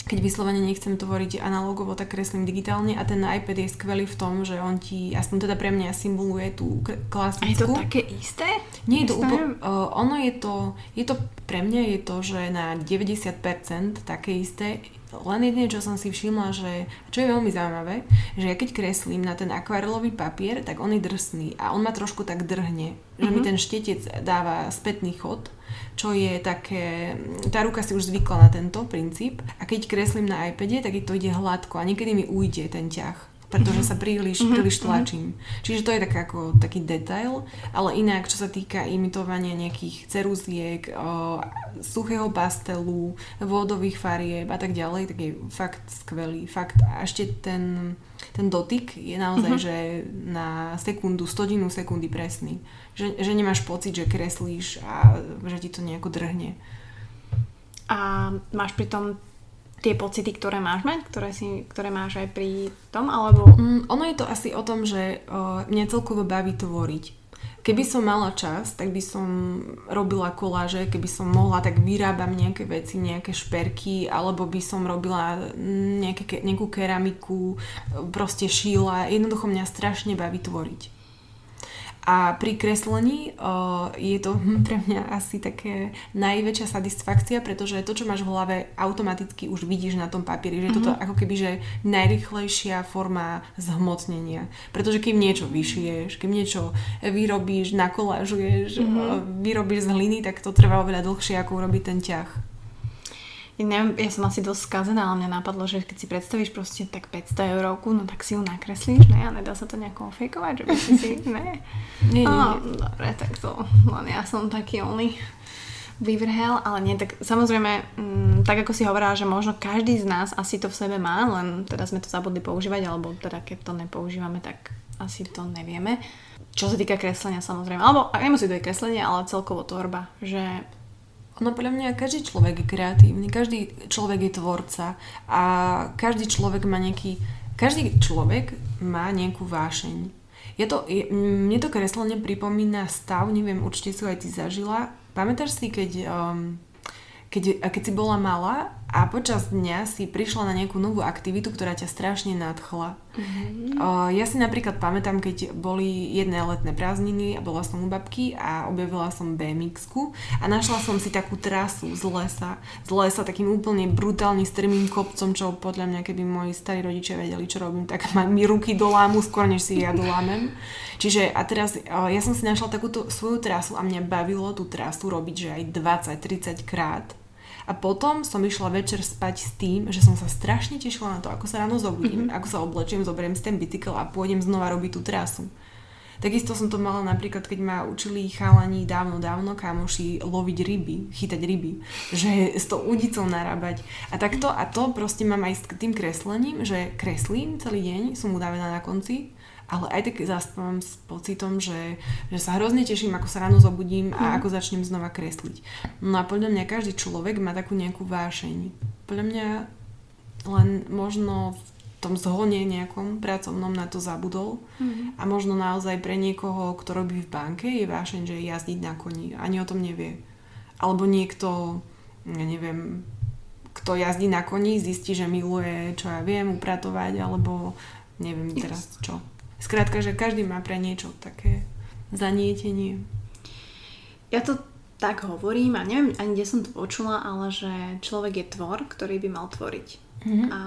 keď vyslovene nechcem tvoriť analógovo, tak kreslím digitálne a ten iPad je skvelý v tom, že on ti, aspoň teda pre mňa, symboluje tú k- klasickú. A je to také isté? Nie, je to úplne, uh, ono je to, je to, pre mňa je to, že na deväťdesiat percent také isté, len jedine, čo som si všimla, že, čo je veľmi zaujímavé, že ja keď kreslím na ten akvarelový papier, tak on je drsný a on ma trošku tak drhne, že mm-hmm. mi ten štetec dáva spätný chod, čo je také, tá ruka si už zvykla na tento princíp a keď kreslím na iPade, tak to ide hladko a niekedy mi ujde ten ťah, pretože sa príliš, mm-hmm. príliš tlačím. Čiže to je tak ako taký detail, ale inak, čo sa týka imitovania nejakých ceruziek, o, suchého pastelu, vodových farieb a tak ďalej, tak je fakt skvelý. Fakt. A ešte ten, ten dotyk je naozaj, mm-hmm. že na sekundu, stodinu sekundy presný. Že, že nemáš pocit, že kreslíš a že ti to nejako drhne. A máš pri tom tie pocity, ktoré máš mať, ktoré, si, ktoré máš aj pri tom, alebo... Mm, ono je to asi o tom, že uh, mňa celkovo baví tvoriť. Keby som mala čas, tak by som robila koláže, keby som mohla, tak vyrábam nejaké veci, nejaké šperky, alebo by som robila nejaké, nejakú keramiku, proste šíla. Jednoducho mňa strašne baví tvoriť. A pri kreslení uh, je to pre mňa asi také najväčšia satisfakcia, pretože to, čo máš v hlave, automaticky už vidíš na tom papieri. Že je mm-hmm. toto ako keby, že najrýchlejšia forma zhmotnenia. Pretože kým niečo vyšiješ, kým niečo vyrobíš, nakolážuješ, mm-hmm. uh, vyrobíš z hliny, tak to trvá oveľa dlhšie, ako urobiť ten ťah. Ja, neviem, ja som asi dosť skazená, ale mňa napadlo, že keď si predstavíš proste tak päťsto euróku, no tak si ju nakreslíš, ne? A nedá sa to nejako fejkovať, že by si si... Ne? Nie, nie, oh, nie. Dobre, tak to... Len ja som taký oný vyvrhel, ale nie, tak samozrejme, m, tak ako si hovorila, že možno každý z nás asi to v sebe má, len teda sme to zabudli používať, alebo teda keď to nepoužívame, tak asi to nevieme. Čo sa týka kreslenia, samozrejme, alebo nemusí to je kreslenie, ale celkovo tvorba, že... No podľa mňa každý človek je kreatívny, každý človek je tvorca a každý človek má nejaký Každý človek má nejakú vášeň. Je to, je, mne to kreslenie pripomína stav, neviem, určite si aj ty zažila. Pamätáš si, keď, um, keď, keď si bola malá a počas dňa si prišla na nejakú novú aktivitu, ktorá ťa strašne nadchla. Mm-hmm. Uh, ja si napríklad pamätám, keď boli jedné letné prázdniny a bola som u babky a objavila som bé em iks ku a našla som si takú trasu z lesa. Z lesa takým úplne brutálne strmým kopcom, čo podľa mňa, keby moji starí rodičia vedeli, čo robím, tak mi ruky dolámu skôr, než si ja dolámem. Čiže a teraz uh, ja som si našla takúto svoju trasu a mňa bavilo tú trasu robiť, že aj dvadsať tridsať krát. A potom som išla večer spať s tým, že som sa strašne tešila na to, ako sa ráno zobudím, mm-hmm. ako sa oblečiem, zoberiem si ten bicykel a pôjdem znova robiť tú trasu. Takisto som to mala napríklad, keď ma učili chalani dávno, dávno kámoši loviť ryby, chytať ryby, že s tou udicou narábať. A takto a to proste mám aj s tým kreslením, že kreslím celý deň, som udavená na konci, ale aj tak zaspávam s pocitom, že, že sa hrozne teším, ako sa ráno zobudím a ako začnem znova kresliť. No a podľa mňa každý človek má takú nejakú vášeň. Podľa mňa len možno v tom zhone nejakom pracovnom na to zabudol mm-hmm. a možno naozaj pre niekoho, kto robí v banke, je vášeň, že jazdiť na koni. Ani o tom nevie. Alebo niekto, ja neviem, kto jazdí na koni, zistí, že miluje, čo ja viem, upratovať, alebo neviem teraz čo. Skrátka, že každý má pre niečo také zanietenie. Ja to tak hovorím a neviem ani, kde som to počula, ale že človek je tvor, ktorý by mal tvoriť. Mm-hmm. A,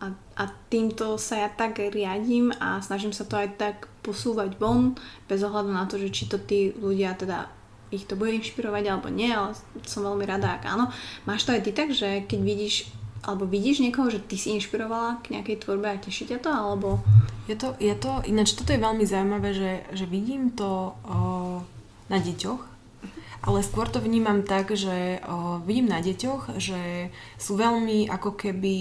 a, a týmto sa ja tak riadím a snažím sa to aj tak posúvať von, bez ohľadu na to, že či to tí ľudia teda ich to bude inšpirovať alebo nie, ale som veľmi rada, ak áno. Máš to aj ty tak, že keď vidíš alebo vidíš niekoho, že ty si inšpirovala k nejakej tvorbe a teší ťa to, alebo... Je to, je to, ináč toto je veľmi zaujímavé, že, že vidím to o, na deťoch, ale skôr to vnímam tak, že o, vidím na deťoch, že sú veľmi ako keby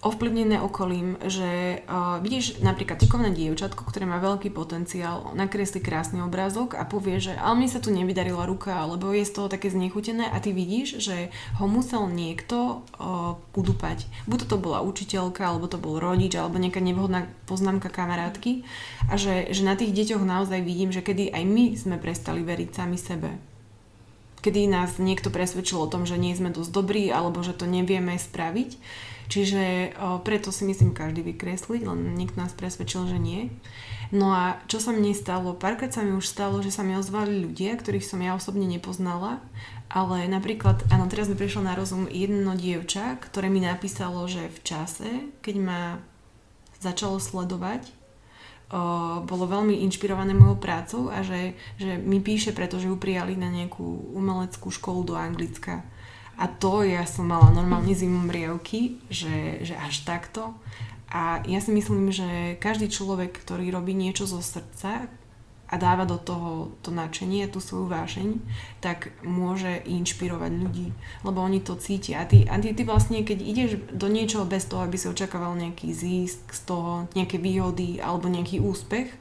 ovplyvnené okolím, že uh, vidíš napríklad šikovné dievčatko, ktoré má veľký potenciál, nakreslí krásny obrázok a povie, že ale mi sa tu nevydarila ruka, alebo je z toho také znechutené a ty vidíš, že ho musel niekto uh, udupať. Buď to bola učiteľka, alebo to bol rodič, alebo nejaká nevhodná poznámka kamarátky a že, že na tých deťoch naozaj vidím, že kedy aj my sme prestali veriť sami sebe. Kedy nás niekto presvedčil o tom, že nie sme dosť dobrí, alebo že to nevieme spraviť. Čiže o, preto si myslím každý vykresliť, len nikto nás presvedčil, že nie. No a čo sa mne stalo? Párkrát sa mi už stalo, že sa mi ozvali ľudia, ktorých som ja osobne nepoznala, ale napríklad, áno, teraz mi prišlo na rozum jedno dievča, ktoré mi napísalo, že v čase, keď ma začalo sledovať, o, bolo veľmi inšpirované mojou prácou a že, že mi píše, pretože ju prijali na nejakú umeleckú školu do Anglicka. A to ja som mala normálne zimomrievky, že, že až takto. A ja si myslím, že každý človek, ktorý robí niečo zo srdca a dáva do toho to nadšenie, tú svoju vášeň, tak môže inšpirovať ľudí, lebo oni to cítia. A ty, a ty, ty vlastne, keď ideš do niečoho bez toho, aby si očakával nejaký zisk z toho, nejaké výhody alebo nejaký úspech,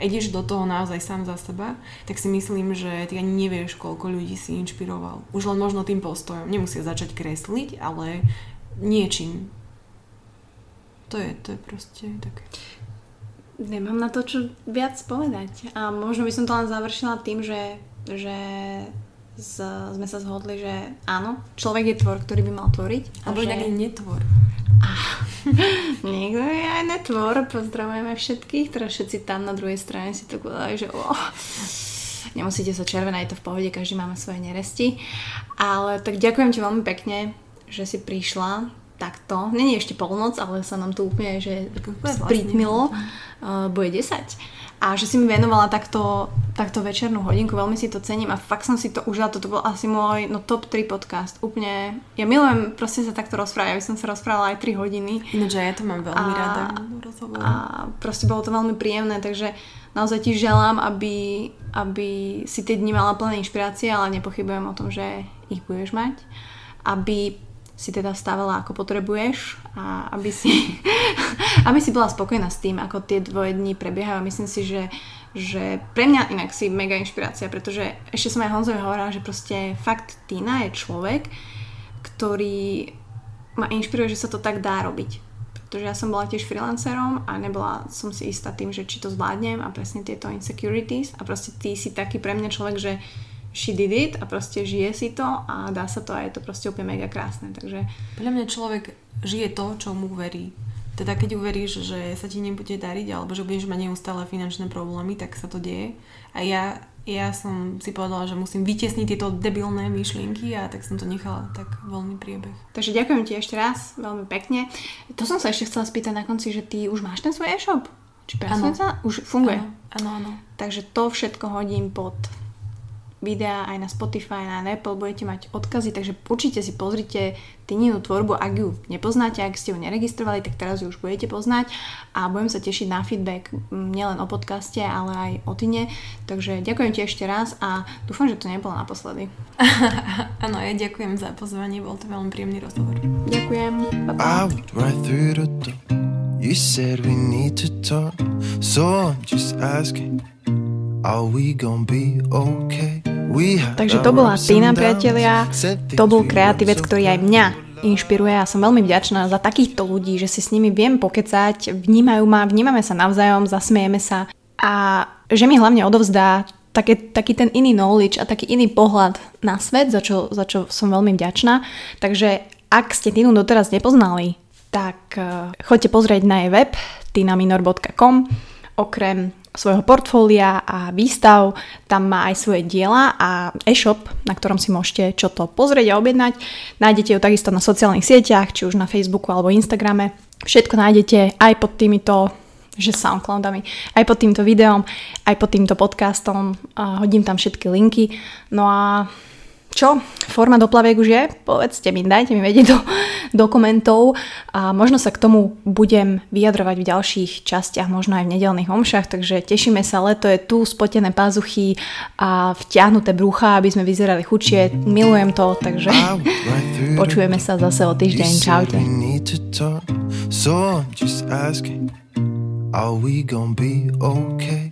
a ideš do toho naozaj sám za seba, tak si myslím, že ty ani nevieš, koľko ľudí si inšpiroval. Už len možno tým postojom. Nemusia začať kresliť, ale niečím. To je, to je proste také. Nemám na to, čo viac povedať. A možno by som to len završila tým, že, že z, sme sa zhodli, že áno, človek je tvor, ktorý by mal tvoriť. Alebo že... taký netvor. Niekto je aj netvor, pozdravujeme všetkých, teda všetci tam na druhej strane si to kľadajú, že oh, nemusíte sa červená, je to v pohode, každý máme svoje neresti, ale tak ďakujem ti veľmi pekne, že si prišla takto, není ešte polnoc, ale sa nám to úplne že spritmilo, uh, bude desať a že si mi venovala takto, takto večernú hodinku, veľmi si to cením a fakt som si to užila, toto bol asi môj no, top tri podcast, úplne ja milujem proste sa takto rozprávať, ja by som sa rozprávala aj tri hodiny. Ináč ja to mám veľmi a, rada a proste bolo to veľmi príjemné, takže naozaj ti želám, aby, aby si tie dni mala plné inšpirácie, ale nepochybujem o tom, že ich budeš mať, aby si teda vstávala ako potrebuješ a aby si, aby si bola spokojná s tým, ako tie dvoje dni prebiehajú. Myslím si, že, že pre mňa inak si mega inšpirácia, pretože ešte som aj Honzovi hovorila, že proste fakt Týna je človek, ktorý ma inšpiruje, že sa to tak dá robiť. pretože ja som bola tiež freelancerom a nebola som si istá tým, že či to zvládnem a presne tieto insecurities a proste ty si taký pre mňa človek, že she did it a proste žije si to a dá sa to a je to proste úplne mega krásne. Takže podľa mňa človek žije to, čo mu verí. Teda keď uveríš, že sa ti nebude dariť alebo že budeš mať neustále finančné problémy, tak sa to deje. A ja, ja som si povedala, že musím vytiesniť tieto debilné myšlienky a tak som to nechala tak voľný priebeh. Takže ďakujem ti ešte raz veľmi pekne. To som sa ešte chcela spýtať na konci, že ty už máš ten svoj e-shop? Či presunca? Už funguje? Áno, áno. Takže to všetko hodím pod videa aj na Spotify, na Apple, budete mať odkazy, takže určite si pozrite Tíninu tvorbu, ak ju nepoznáte, ak ste ju neregistrovali, tak teraz ju už budete poznať a budem sa tešiť na feedback nielen o podcaste, ale aj o Tine, takže ďakujem ti ešte raz a dúfam, že to nebolo naposledy. Áno, ja ďakujem za pozvanie, bol to veľmi príjemný rozhovor. Ďakujem. Takže to bola Týna, priatelia. To bol kreatívec, ktorý aj mňa inšpiruje a som veľmi vďačná za takýchto ľudí, že si s nimi viem pokecať, vnímajú ma, vnímame sa navzájom, zasmiejeme sa a že mi hlavne odovzdá také, taký ten iný knowledge a taký iný pohľad na svet, za čo, za čo som veľmi vďačná. Takže ak ste Týnu doteraz nepoznali, tak choďte pozrieť na jej web tina minor bodka com. Okrem svojho portfólia a výstav, tam má aj svoje diela a e-shop, na ktorom si môžete čo to pozrieť a objednať. Nájdete ju takisto na sociálnych sieťach, či už na Facebooku alebo Instagrame. Všetko nájdete aj pod týmito, že Soundcloudami, aj pod týmto videom, aj pod týmto podcastom. A hodím tam všetky linky. No a čo? Forma do plaviek už je? Povedzte mi, dajte mi vedieť do, do komentov a možno sa k tomu budem vyjadrovať v ďalších častiach, možno aj v nedeľných omšach, takže tešíme sa, leto je tu, spotené pazuchy a vtiahnuté brucha, aby sme vyzerali chudšie, milujem to, takže počujeme sa zase o týždeň, čaute. Are we gonna be okay?